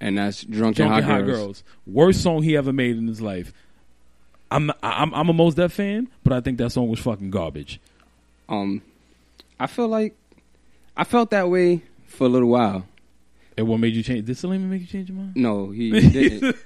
And that's Drunken Hot, Hot Girls. Girls. Worst song he ever made in his life. I'm I'm, I'm a Mos Def fan, but I think that song was fucking garbage. Um, I feel like, I felt that way for a little while. And what made you change? Did Salim make you change your mind? No, he didn't.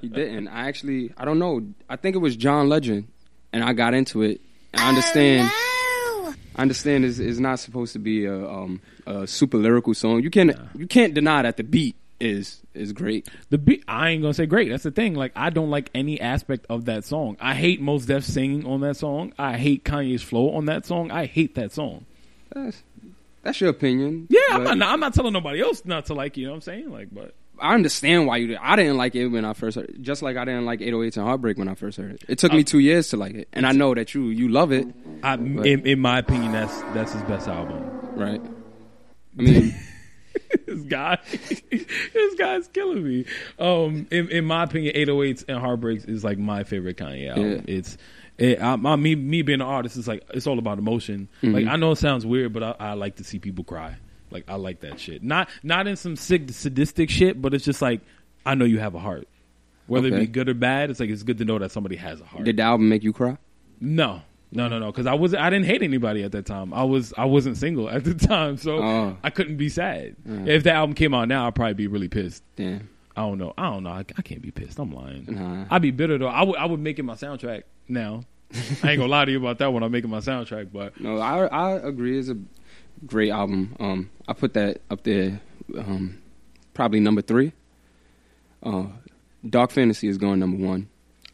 He didn't. I actually, I don't know. I think it was John Legend, and I got into it. And I understand. Oh, no. I understand. It's, it's not supposed to be a, um, a super lyrical song. You can't. Nah. You can't deny that the beat is is great. The beat. I ain't gonna say great. That's the thing. Like I don't like any aspect of that song. I hate Mos Def singing on that song. I hate Kanye's flow on that song. I hate that song. That's, That's your opinion. Yeah, I'm not, I'm not telling nobody else not to like you. You know what I'm saying? Like, but I understand why you did. I didn't like it when I first heard it. Just like I didn't like eight oh eights and Heartbreak when I first heard it. It took I, me two years to like it. And I know that you you love it. I, in, in my opinion, that's that's his best album. Right. I mean... This guy, this guy's killing me. Um, in, in my opinion, eight oh eights and Heartbreaks is like my favorite Kanye album. Yeah. It's, it, I, I, me, me being an artist is like it's all about emotion. Mm-hmm. Like I know it sounds weird, but I, I like to see people cry. Like, I like that shit. Not not in some sick, sadistic shit, but it's just like, I know you have a heart. Whether okay. it be good or bad, it's like, it's good to know that somebody has a heart. Did the album make you cry? No. No, no, no. Because I was I didn't hate anybody at that time. I was I wasn't single at the time, so oh. I couldn't be sad. Oh. If the album came out now, I'd probably be really pissed. Damn. I don't know. I don't know. I, I can't be pissed. I'm lying. Nah. I'd be bitter though. I would I would make it my soundtrack now. I ain't gonna lie to you about that when I'm making my soundtrack, but no, I I agree. It's a great album. Um, I put that up there, um, probably number three. Uh, Dark Fantasy is going number one.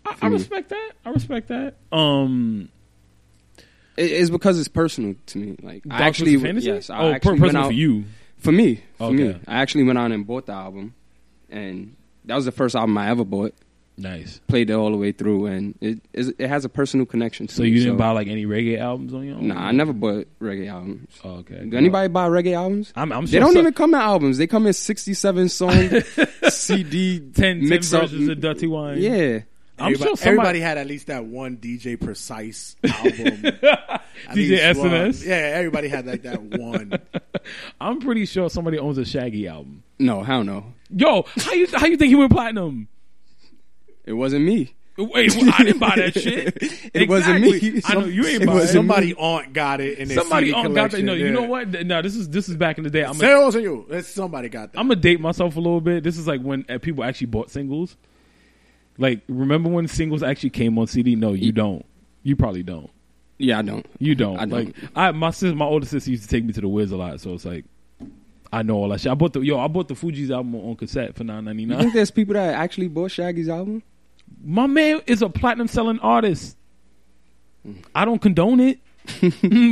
I, I respect that. I respect that. Um, it, it's because it's personal to me. Like Dark I actually, Fantasy? yes, I oh, actually personal went out, for you. For me, for okay. me, I actually went out and bought the album, and that was the first album I ever bought. Nice. Played it all the way through, and it it has a personal connection to so me. So you didn't so. buy like any reggae albums on your own? Nah, I never bought reggae albums. Oh, okay. Did anybody buy reggae albums? I'm, I'm They so don't so- even come in albums. They come in sixty-seven song C D ten, mix ten versions of Dirty Wine. Yeah. I'm everybody, sure somebody, everybody had at least that one D J Precise album. D J S N S? Yeah, everybody had like that one. I'm pretty sure somebody owns a Shaggy album. No, hell no. Yo, how you how you think he went platinum? It wasn't me. Wait, well, I didn't buy that shit. It exactly. wasn't me. I know you ain't buy it. Somebody me. aunt got it in their Somebody C D aunt collection. got that. No, yeah. You know what? No, this is this is back in the day. I'm Sales a, on you. Somebody got that. I'm going to date myself a little bit. This is like when people actually bought singles. Like, remember when singles actually came on C D? No, you don't. You probably don't. Yeah, I don't. You don't. I don't. Like, I, my sister, my older sister used to take me to the Wiz a lot, so it's like, I know all that shit. I bought the yo. I bought the Fugees album on cassette for nine ninety nine. You think there's people that actually bought Shaggy's album? My man is a platinum selling artist. I don't condone it,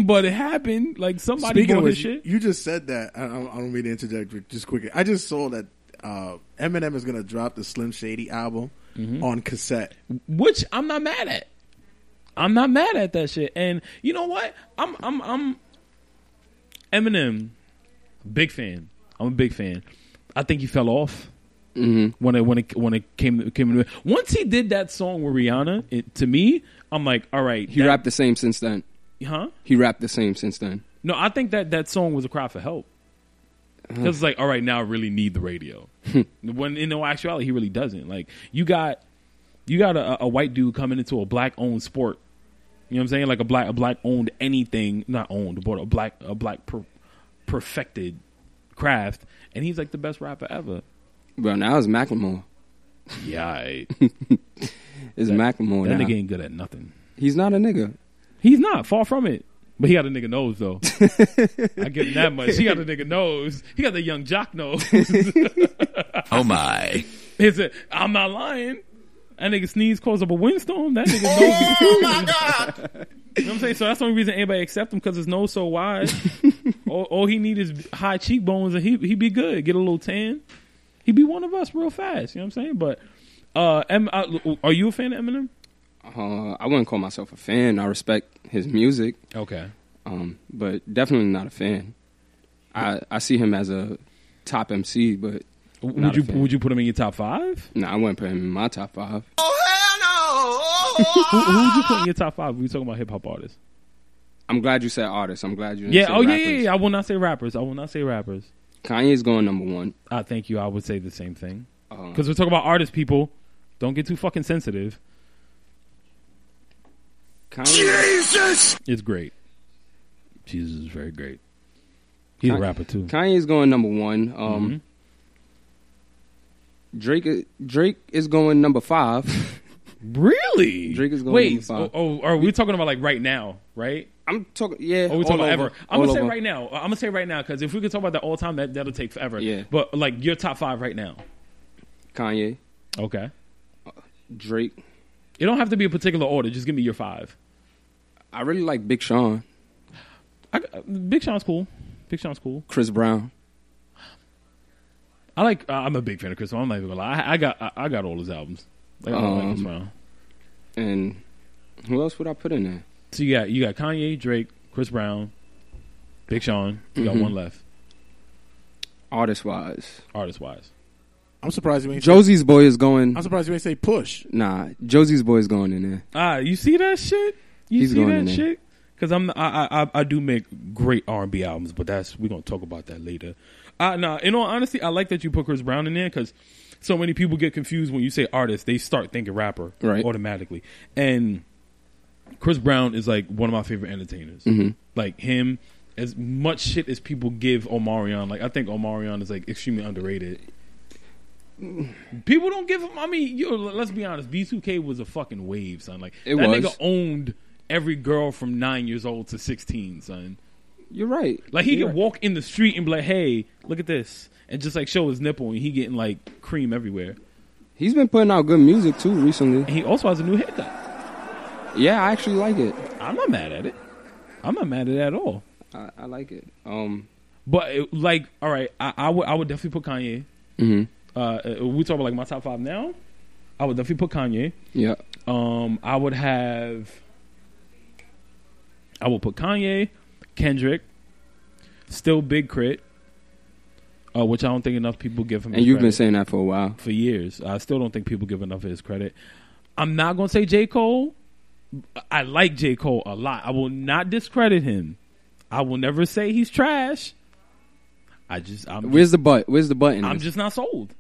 but it happened. Like somebody Speaking bought of this shit. You just said that. I, I don't mean to interject, just quickly. I just saw that uh, Eminem is gonna drop the Slim Shady album mm-hmm. on cassette, which I'm not mad at. I'm not mad at that shit. And you know what? I'm I'm I'm Eminem. Big fan. I'm a big fan. I think he fell off mm-hmm. when it when it when it came came to once he did that song with Rihanna. It, to me, I'm like, all right. He that, rapped the same since then, huh? He rapped the same since then. No, I think that that song was a cry for help. Because uh. it's like, all right, now I really need the radio. When in no actuality, he really doesn't. Like you got you got a, a white dude coming into a black owned sport. You know what I'm saying? Like a black a black owned anything, not owned, but a black a black. Per- perfected craft, and he's like the best rapper ever. Bro, now it's Macklemore. Yeah, I, it's that, Macklemore. That now. Nigga ain't good at nothing. He's not a nigga. He's not far from it. But he got a nigga nose though. I give him that much. He got a nigga nose. He got the young jock nose. Oh my! It's a, I'm not lying. That nigga sneeze caused up a windstorm. That nigga nose. Oh my god! You know what I'm saying? So that's the only reason anybody accept him, because his nose so wide. all, all he need is high cheekbones and he, he'd be good. Get a little tan. He'd be one of us real fast. You know what I'm saying? But uh, M- I, are you a fan of Eminem? Uh, I wouldn't call myself a fan. I respect his music. Okay. Um, but definitely not a fan. I, I see him as a top M C, but would you would you put him in your top five? No, nah, I wouldn't put him in my top five. Oh, who would you put in your top five? We talking about hip hop artists. I'm glad you said artists. I'm glad you didn't yeah. say oh rappers. yeah, yeah, yeah. I will not say rappers. I will not say rappers. Kanye's going number one. I thank you. I would say the same thing because um, we're talking about artists. People, don't get too fucking sensitive. Kanye, Jesus, it's great. Jesus is very great. He's Kanye, a rapper too. Kanye's going number one. Um, mm-hmm. Drake, Drake is going number five. Really? Drake is going Wait, number five. Oh, oh, are we talking about like right now, right? I'm talking, yeah. Oh, we talking about over, ever. I'm going to say right now. I'm going to say right now because if we could talk about that all time, that, that'll take forever. Yeah. But like your top five right now. Kanye. Okay. Uh, Drake. It don't have to be a particular order. Just give me your five. I really like Big Sean. I, Big Sean's cool. Big Sean's cool. Chris Brown. I like, uh, I'm a big fan of Chris Brown. I'm not even going to lie. I, I, got, I, I got all his albums. Like, um, like and who else would I put in there? So you got you got Kanye, Drake, Chris Brown, Big Sean. You mm-hmm. got one left. Artist wise, artist wise, I'm surprised you ain't. Josie's say, Boy is going. I'm surprised you ain't say Push. Nah, Josie's Boy is going in there. Ah, you see that shit? You He's see going that in shit? because I'm I, I I do make great R and B albums, but that's we're gonna talk about that later. Uh, nah, in all honesty, I like that you put Chris Brown in there because so many people get confused when you say artist, they start thinking rapper right. automatically. And Chris Brown is like one of my favorite entertainers. Mm-hmm. Like him, as much shit as people give Omarion, like I think Omarion is like extremely underrated. People don't give him. I mean, yo, let's be honest. B two K was a fucking wave, son. Like it that was. Nigga owned every girl from nine years old to sixteen, son. You're right. Like he You're could right. walk in the street and be like, "Hey, look at this," and just like show his nipple, and he getting like cream everywhere. He's been putting out good music too recently. And he also has a new haircut. Yeah, I actually like it. I'm not mad at it. I'm not mad at it at all. I, I like it. Um, but it, like, all right, I, I would I would definitely put Kanye. Mm-hmm. Uh, we talk about like my top five now. I would definitely put Kanye. Yeah. Um, I would have. I would put Kanye, Kendrick, still Big Crit, uh, which I don't think enough people give him. And his you've credit. Been saying that for a while, for years. I still don't think people give enough of his credit. I'm not gonna say J. Cole. I like J. Cole a lot. I will not discredit him. I will never say he's trash. I just. I'm Where's just, the but? Where's the button? I'm just not sold.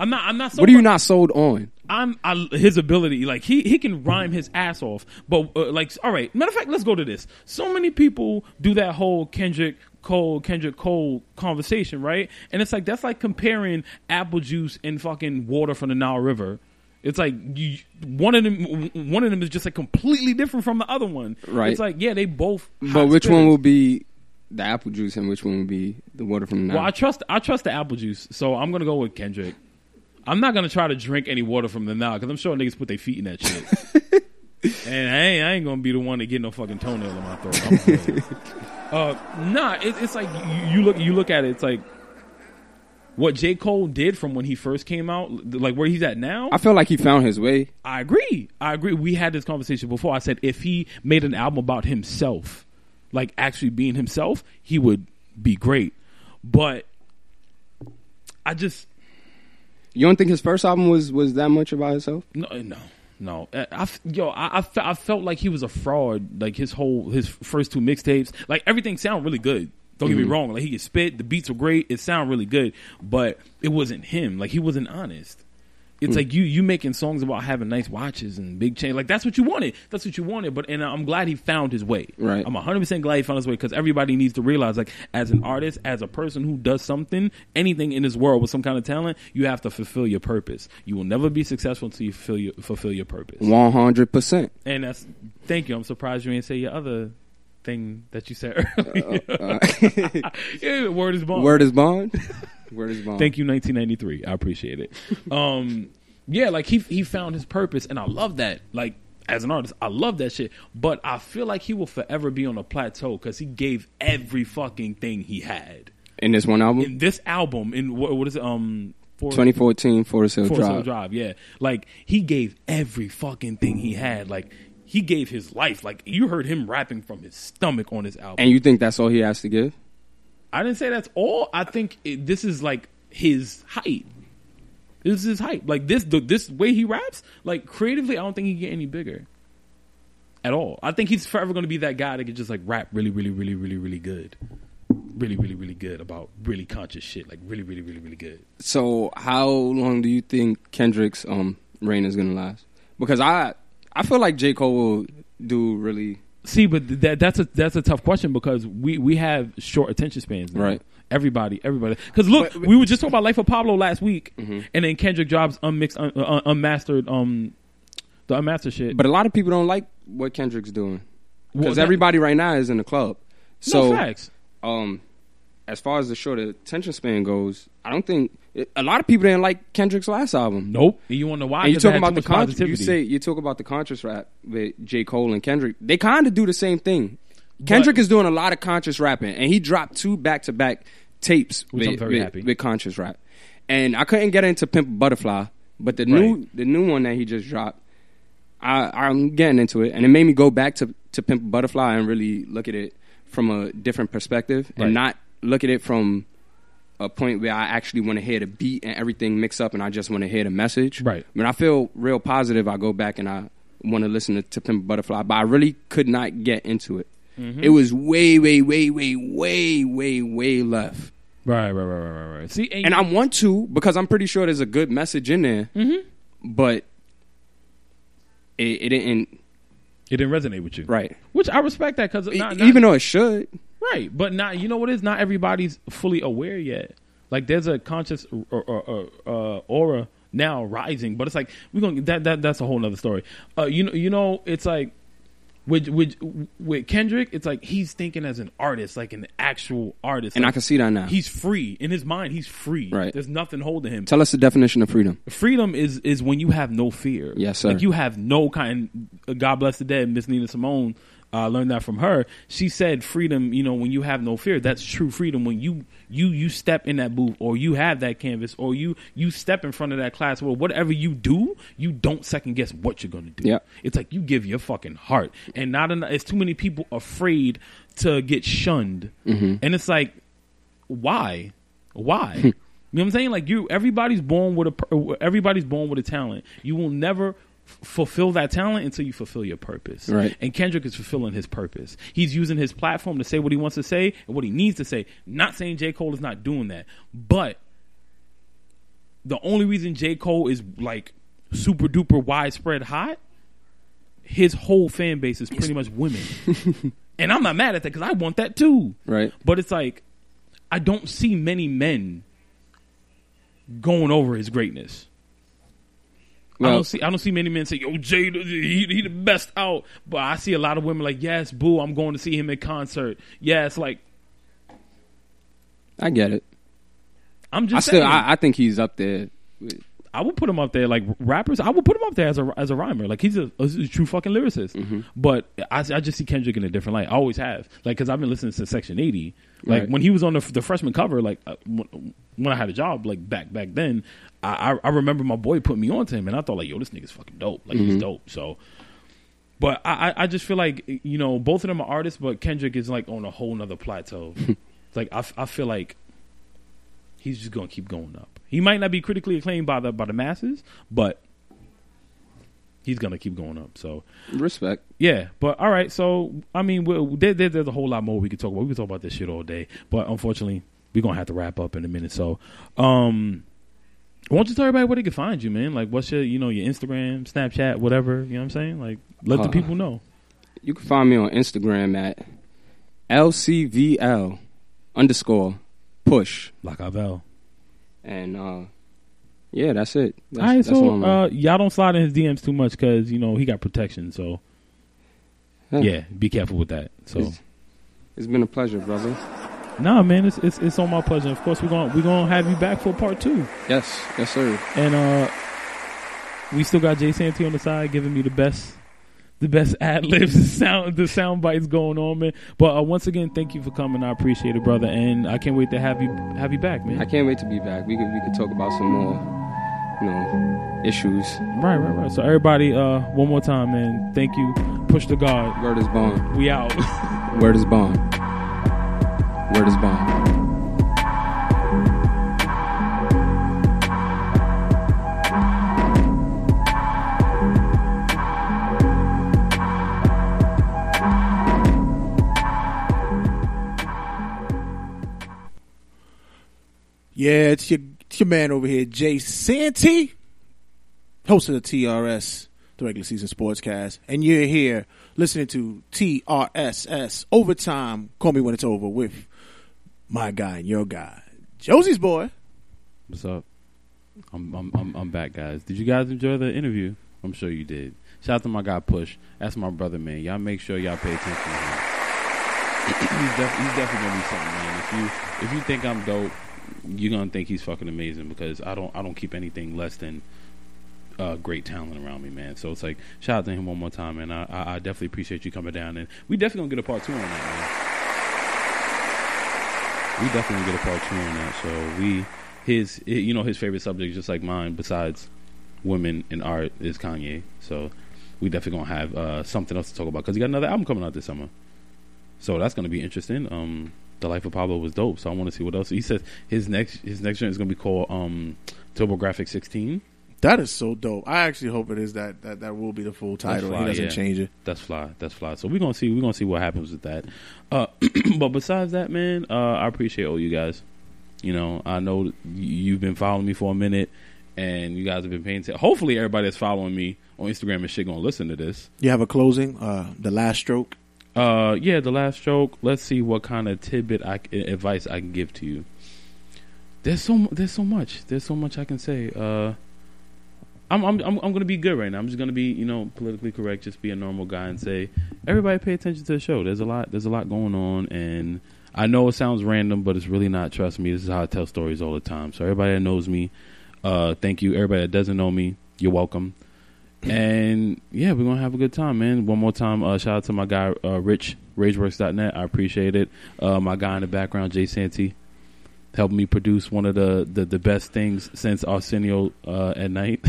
I'm not. I'm not sold. What are you not sold on? I'm I, his ability. Like he, he can rhyme his ass off. But uh, like, all right. Matter of fact, let's go to this. So many people do that whole Kendrick Cole, Kendrick Cole conversation, right? And it's like that's like comparing apple juice and fucking water from the Nile River. It's like you, one of them. One of them is just like completely different from the other one. Right. It's like yeah, they both. But which spirits. One will be? The apple juice and which one would be the water from the Nile? Well, I trust I trust the apple juice, so I'm gonna go with Kendrick. I'm not gonna try to drink any water from the Nile because I'm sure niggas put their feet in that shit. And I ain't, I ain't gonna be the one to get no fucking toenail in my throat. uh, nah, it, it's like you, you look you look at it. It's like what J. Cole did from when he first came out, like where he's at now. I feel like he found his way. I agree. I agree. We had this conversation before. I said if he made an album about himself. Like actually being himself, he would be great. But I just you don't think his first album was, was that much about himself? No, no, no. I, I, yo, I, I felt like he was a fraud. Like his whole his first two mixtapes, like everything sounded really good. Don't mm-hmm. get me wrong. Like he could spit, the beats were great, it sounded really good, but it wasn't him. Like he wasn't honest. It's mm. like you you making songs about having nice watches and big chains. Like, that's what you wanted. That's what you wanted. But and I'm glad he found his way. Right. I'm one hundred percent glad he found his way because everybody needs to realize, like, as an artist, as a person who does something, anything in this world with some kind of talent, you have to fulfill your purpose. You will never be successful until you fulfill your, fulfill your purpose. one hundred percent. And that's, thank you. I'm surprised you ain't say your other thing that you said earlier. Uh, uh, yeah, word is bond. Word is bond. Word is bond. Thank you, nineteen ninety-three. I appreciate it. Um, yeah, like he he found his purpose, and I love that. Like as an artist, I love that shit. But I feel like he will forever be on a plateau because he gave every fucking thing he had in this one album. In this album, in what, what is it? Um, Forest, twenty fourteen Forest Hills Drive. Forest Hills Drive. Yeah, like he gave every fucking thing he had. Like. He gave his life. Like, you heard him rapping from his stomach on his album. And you think that's all he has to give? I didn't say that's all. I think it, this is, like, his height. This is his height. Like, this the, this way he raps, like, creatively, I don't think he can get any bigger. At all. I think he's forever going to be that guy that can just, like, rap really, really, really, really, really good. Really, really, really good about really conscious shit. Like, really, really, really, really good. So, how long do you think Kendrick's um, reign is going to last? Because I... I feel like J. Cole will do really... See, but that, that's a that's a tough question because we, we have short attention spans. Now. Right. Everybody, everybody. Because look, but, but, we were just talking about Life of Pablo last week, mm-hmm. and then Kendrick drops unmixed, un, un, unmastered, um, the unmastered shit. But a lot of people don't like what Kendrick's doing because well, everybody right now is in the club. So, no facts. Um, as far as the short attention span goes, I don't think... A lot of people didn't like Kendrick's last album. Nope. You want to why? And you talk about the contrast. You say you talk about the conscious rap with J. Cole and Kendrick. They kind of do the same thing. Kendrick but, is doing a lot of conscious rapping, and he dropped two back to back tapes which with, I'm very with, happy. with conscious rap. And I couldn't get into Pimp a Butterfly, but the right. new the new one that he just dropped, I, I'm getting into it, and it made me go back to to Pimp a Butterfly and really look at it from a different perspective, right. and not look at it from. A point where I actually want to hear the beat and everything mix up and I just want to hear the message. Right. When I feel real positive, I go back and I want to listen to To Pimp a Butterfly, but I really could not get into it. Mm-hmm. It was way, way, way, way, way, way, way left. Right, right, right, right, right, right. See, and, and I want to, because I'm pretty sure there's a good message in there, mm-hmm. but it, it didn't... It didn't resonate with you. Right. Which I respect that, because... E- even though it should. Right, but not, you know what it is? Not everybody's fully aware yet. Like, there's a conscious or, or, or, uh, aura now rising, but it's like, we're gonna that, that that's a whole nother story. Uh, you know, you know, it's like with with with Kendrick, it's like he's thinking as an artist, like an actual artist, and like, I can see that now. He's free in his mind. He's free. Right. There's nothing holding him. Tell us the definition of freedom. Freedom is is when you have no fear. Yes, sir. Like you have no kind. God bless the dead, Miss Nina Simone. I uh, learned that from her. She said freedom, you know, when you have no fear, that's true freedom. When you you you step in that booth, or you have that canvas, or you you step in front of that class, or whatever you do, you don't second guess what you're going to do. Yeah. It's like you give your fucking heart. And not enough, it's too many people afraid to get shunned. Mm-hmm. And it's like, why? Why? You know what I'm saying? Like you, everybody's born with a everybody's born with a talent. You will never fulfill that talent until you fulfill your purpose. Right. And Kendrick is fulfilling his purpose. He's using his platform to say what he wants to say and what he needs to say. Not saying J. Cole is not doing that, but the only reason J. Cole is like super duper widespread hot, his whole fan base is pretty much women. And I'm not mad at that, because I want that too. Right. But it's like, I don't see many men going over his greatness. Well, I don't see. I don't see many men say, "Yo, Jay, he, he the best out." But I see a lot of women like, "Yes, boo, I'm going to see him in concert." Yes, like, I get it. I'm just. I saying. still. I, I think he's up there. I would put him up there, like rappers. I would put him up there as a as a rhymer. Like he's a, a true fucking lyricist. Mm-hmm. But I, I just see Kendrick in a different light. I always have, like, because I've been listening to Section eighty. Like right. when he was on the, the freshman cover, like uh, when, when I had a job, like back back then. I, I remember my boy put me on to him, and I thought, like, yo, this nigga's fucking dope. Like, mm-hmm. he's dope. So, but I, I just feel like, you know, both of them are artists, but Kendrick is, like, on a whole nother plateau. It's like, I, I feel like he's just going to keep going up. He might not be critically acclaimed by the by the masses, but he's going to keep going up. So, respect. Yeah. But, all right. So, I mean, we're, there, there, there's a whole lot more we could talk about. We could talk about this shit all day. But, unfortunately, we're going to have to wrap up in a minute. So, um... why don't you tell everybody where they can find you, man? Like, what's your, you know, your Instagram, Snapchat, whatever. You know what I'm saying? Like, let uh, the people know. You can find me on Instagram at L C V L underscore push. Like I L. And, uh, yeah, that's it. That's, all right, that's so uh, y'all don't slide in his D Ms too much because, you know, he got protection. So, yeah, yeah be careful with that. So, it's, it's been a pleasure, brother. Nah, man, it's it's it's all my pleasure. Of course, we're gonna we're gonna have you back for part two. Yes, yes, sir. And uh, we still got Jay Santee on the side giving me the best, the best ad libs, the sound the sound bites going on, man. But uh, once again, thank you for coming. I appreciate it, brother, and I can't wait to have you have you back, man. I can't wait to be back. We could we could talk about some more, you know, issues. Right, right, right. So everybody, uh, one more time, man. Thank you. Push the God. Word is bond. We out. Word is bond. Word is bond. Yeah, it's your, it's your man over here, Jay Santee, host of the T R S, the Regular Season Sportscast, and you're here listening to T R S S Overtime. Call me when it's over with my guy and your guy, Josie's Boy. What's up? I'm I'm I'm I'm back, guys. Did you guys enjoy the interview? I'm sure you did. Shout out to my guy Push. That's my brother, man. Y'all make sure y'all pay attention to him. he's, def- he's definitely gonna do something, man. If you if you think I'm dope, you're gonna think he's fucking amazing, because I don't I don't keep anything less than Uh, great talent around me, man. So it's like, shout out to him one more time, and I, I, I definitely appreciate you coming down, and we definitely gonna get a part two on that, man. We definitely gonna get a part two on that. So we, his, his you know, his favorite subject, just like mine, besides women and art, is Kanye. So we definitely gonna have uh, something else to talk about, because he got another album coming out this summer. So that's gonna be interesting. Um, The Life of Pablo was dope, so I want to see what else. He says his next his next joint is gonna be called um, TurboGrafx Sixteen. That is so dope. I actually hope it is that that, that will be the full title. Fly, he doesn't yeah. change it. That's fly. That's fly. So we're gonna see. We're gonna see what happens with that. Uh, but besides that, man, uh, I appreciate all you guys. You know, I know you've been following me for a minute, and you guys have been paying attention. Hopefully, everybody that's following me on Instagram and shit gonna listen to this. You have a closing. Uh, the last stroke. Uh, yeah, the last stroke. Let's see what kind of tidbit I, advice I can give to you. There's so there's so much. There's so much I can say. Uh. I'm I'm I'm going to be good right now. I'm just going to be, you know, politically correct, just be a normal guy and say, everybody pay attention to the show. There's a lot there's a lot going on, and I know it sounds random, but it's really not. Trust me, this is how I tell stories all the time. So everybody that knows me, uh thank you. Everybody that doesn't know me, you're welcome. And yeah, we're going to have a good time, man. One more time, uh, shout out to my guy uh, Rich, Rageworks dot net. I appreciate it. Uh, my guy in the background, Jay Santee, helped me produce one of the, the, the best things since Arsenio uh, at night.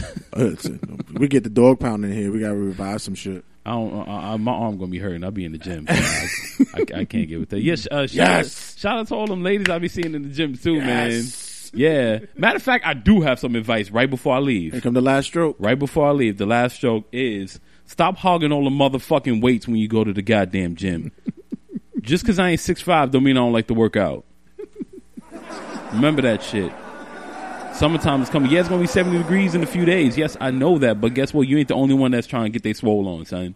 We get the dog pound in here. We got to revive some shit. I don't, I, I, my arm going to be hurting. I'll be in the gym. So I, I, I can't get with that. Yes, uh, shout, yes! Out, shout out to all them ladies I'll be seeing in the gym too, yes! man. Yeah. Matter of fact, I do have some advice right before I leave. Here come the last stroke. Right before I leave, the last stroke is stop hogging all the motherfucking weights when you go to the goddamn gym. Just because I ain't six five don't mean I don't like to work out. Remember that shit. Summertime is coming. Yeah, it's going to be seventy degrees in a few days. Yes, I know that. But guess what? You ain't the only one that's trying to get they swole on, son. You know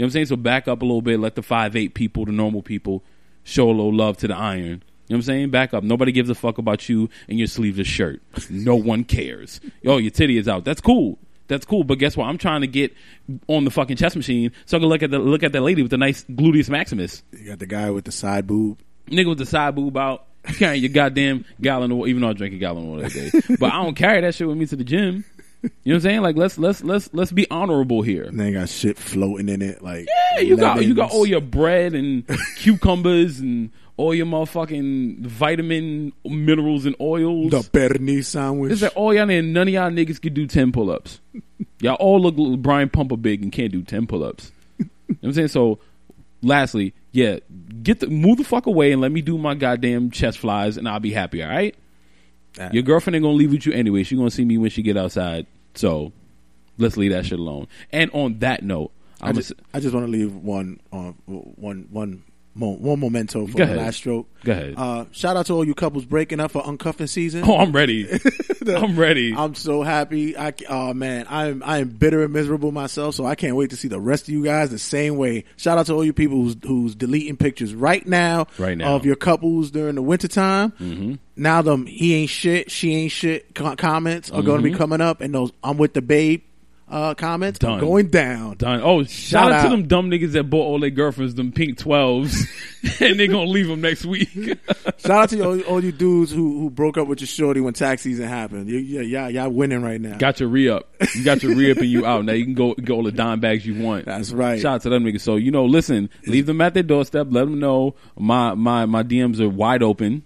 what I'm saying? So back up a little bit. Let the five eight people, the normal people, show a little love to the iron. You know what I'm saying? Back up. Nobody gives a fuck about you and your sleeveless shirt. No one cares. Yo, your titty is out. That's cool. That's cool. But guess what? I'm trying to get on the fucking chess machine so I can look at, the, look at that lady with the nice gluteus maximus. You got the guy with the side boob. Nigga with the side boob out. You carry your goddamn gallon of water, even though I drink a gallon of water that day. But I don't carry that shit with me to the gym. You know what I'm saying? Like, let's let's let's let's be honorable here. And they got shit floating in it, like yeah, you lemons. got you got all your bread and cucumbers and all your motherfucking vitamin minerals and oils. The pernil sandwich. It's like all y'all and none of y'all niggas can do ten pull ups. Y'all all look little Brian Pumper big and can't do ten pull ups. You know what I'm saying? So, lastly. Yeah, get the move the fuck away and let me do my goddamn chest flies and I'll be happy, all right? All right. Your girlfriend ain't gonna leave with you anyway. She gonna see me when she get outside. So let's leave that shit alone. And on that note, I'm I just, a, I just want to leave one, uh, one, one, one memento for the last stroke. Go ahead. Uh, shout out to all you couples breaking up for uncuffing season. Oh, I'm ready. the, I'm ready. I'm so happy. I oh man, I'm I am bitter and miserable myself. So I can't wait to see the rest of you guys the same way. Shout out to all you people who's, who's deleting pictures right now, right now of your couples during the wintertime. Mm-hmm. Now them he ain't shit, she ain't shit comments are mm-hmm. going to be coming up, and those I'm with the babe. Uh, comments done. Going down. Done. Oh, shout, shout out to them dumb niggas that bought all their girlfriends them pink twelves, and they gonna leave them next week. Shout out to all, all you dudes who, who broke up with your shorty when tax season happened. You, yeah, yeah, y'all winning right now. Got your re up. You got your re up and you out. Now you can go go all the dime bags you want. That's right. Shout out to them niggas. So you know, listen, leave them at their doorstep. Let them know my my my D Ms are wide open,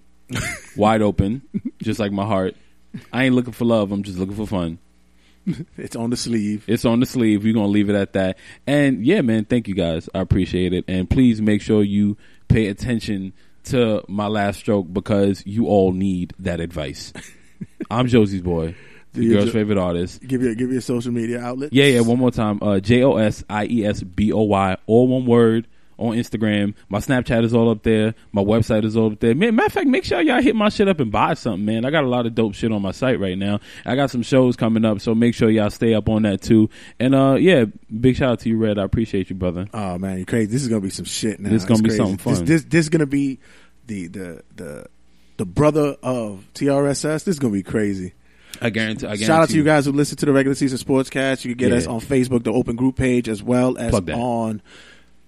wide open, just like my heart. I ain't looking for love. I'm just looking for fun. It's on the sleeve. It's on the sleeve. We're going to leave it at that. And yeah, man, thank you guys. I appreciate it. And please make sure you pay attention to my last stroke because you all need that advice. I'm Josie's boy, the your girl's jo- favorite artist. Give your, give your social media outlet. Yeah, yeah, one more time. Uh, J O S I E S B O Y, all one word on Instagram. My Snapchat is all up there. My website is all up there. Man, matter of fact, make sure y'all hit my shit up and buy something, man. I got a lot of dope shit on my site right now. I got some shows coming up, so make sure y'all stay up on that too. And uh, yeah, big shout out to you, Red. I appreciate you, brother. Oh man, you're crazy. This is gonna be some shit now. This is gonna it's be crazy. Something fun. This, this this is gonna be the the the the brother of T R S S. This is gonna be crazy. I guarantee, I guarantee. Shout out to you guys who listen to the Regular Season Sportscast. You can get yeah. us on Facebook, the open group page, as well as on.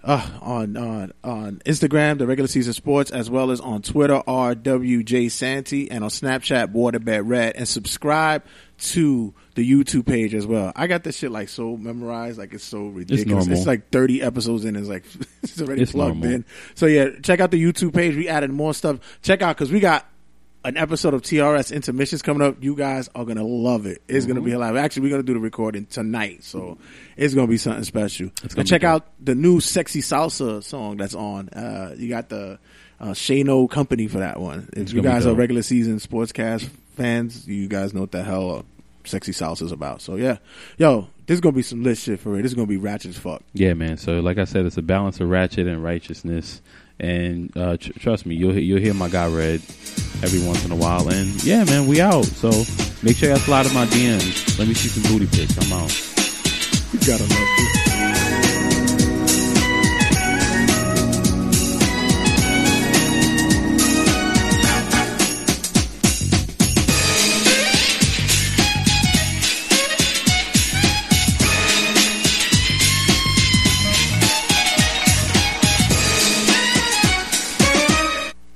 Uh, on on on Instagram, the Regular Season Sports, as well as on Twitter, R W J Santee, and on Snapchat, Waterbed Red, and subscribe to the YouTube page as well. I got this shit like so memorized, like it's so ridiculous. It's, it's like thirty episodes in, it's like it's already it's plugged normal. in. So yeah, check out the YouTube page. We added more stuff. Check out because we got an episode of T R S Intermissions coming up. You guys are gonna love it. It's mm-hmm. gonna be alive. Actually, we're gonna do the recording tonight, so it's gonna be something special. And check out the new "Sexy Salsa" song that's on. Uh, you got the uh, Shano Company for that one. If it's you guys are Regular Season Sportscast fans, you guys know what the hell Sexy Sauce is about. So yeah, yo, this is gonna be some lit shit for real. This is gonna be ratchet as fuck. Yeah, man. So like I said, it's a balance of ratchet and righteousness. And uh, tr- trust me, you'll you'll hear my guy Red every once in a while. And yeah, man, we out. So make sure y'all slide in my D Ms. Let me see some booty pics. I'm out. You gotta love this.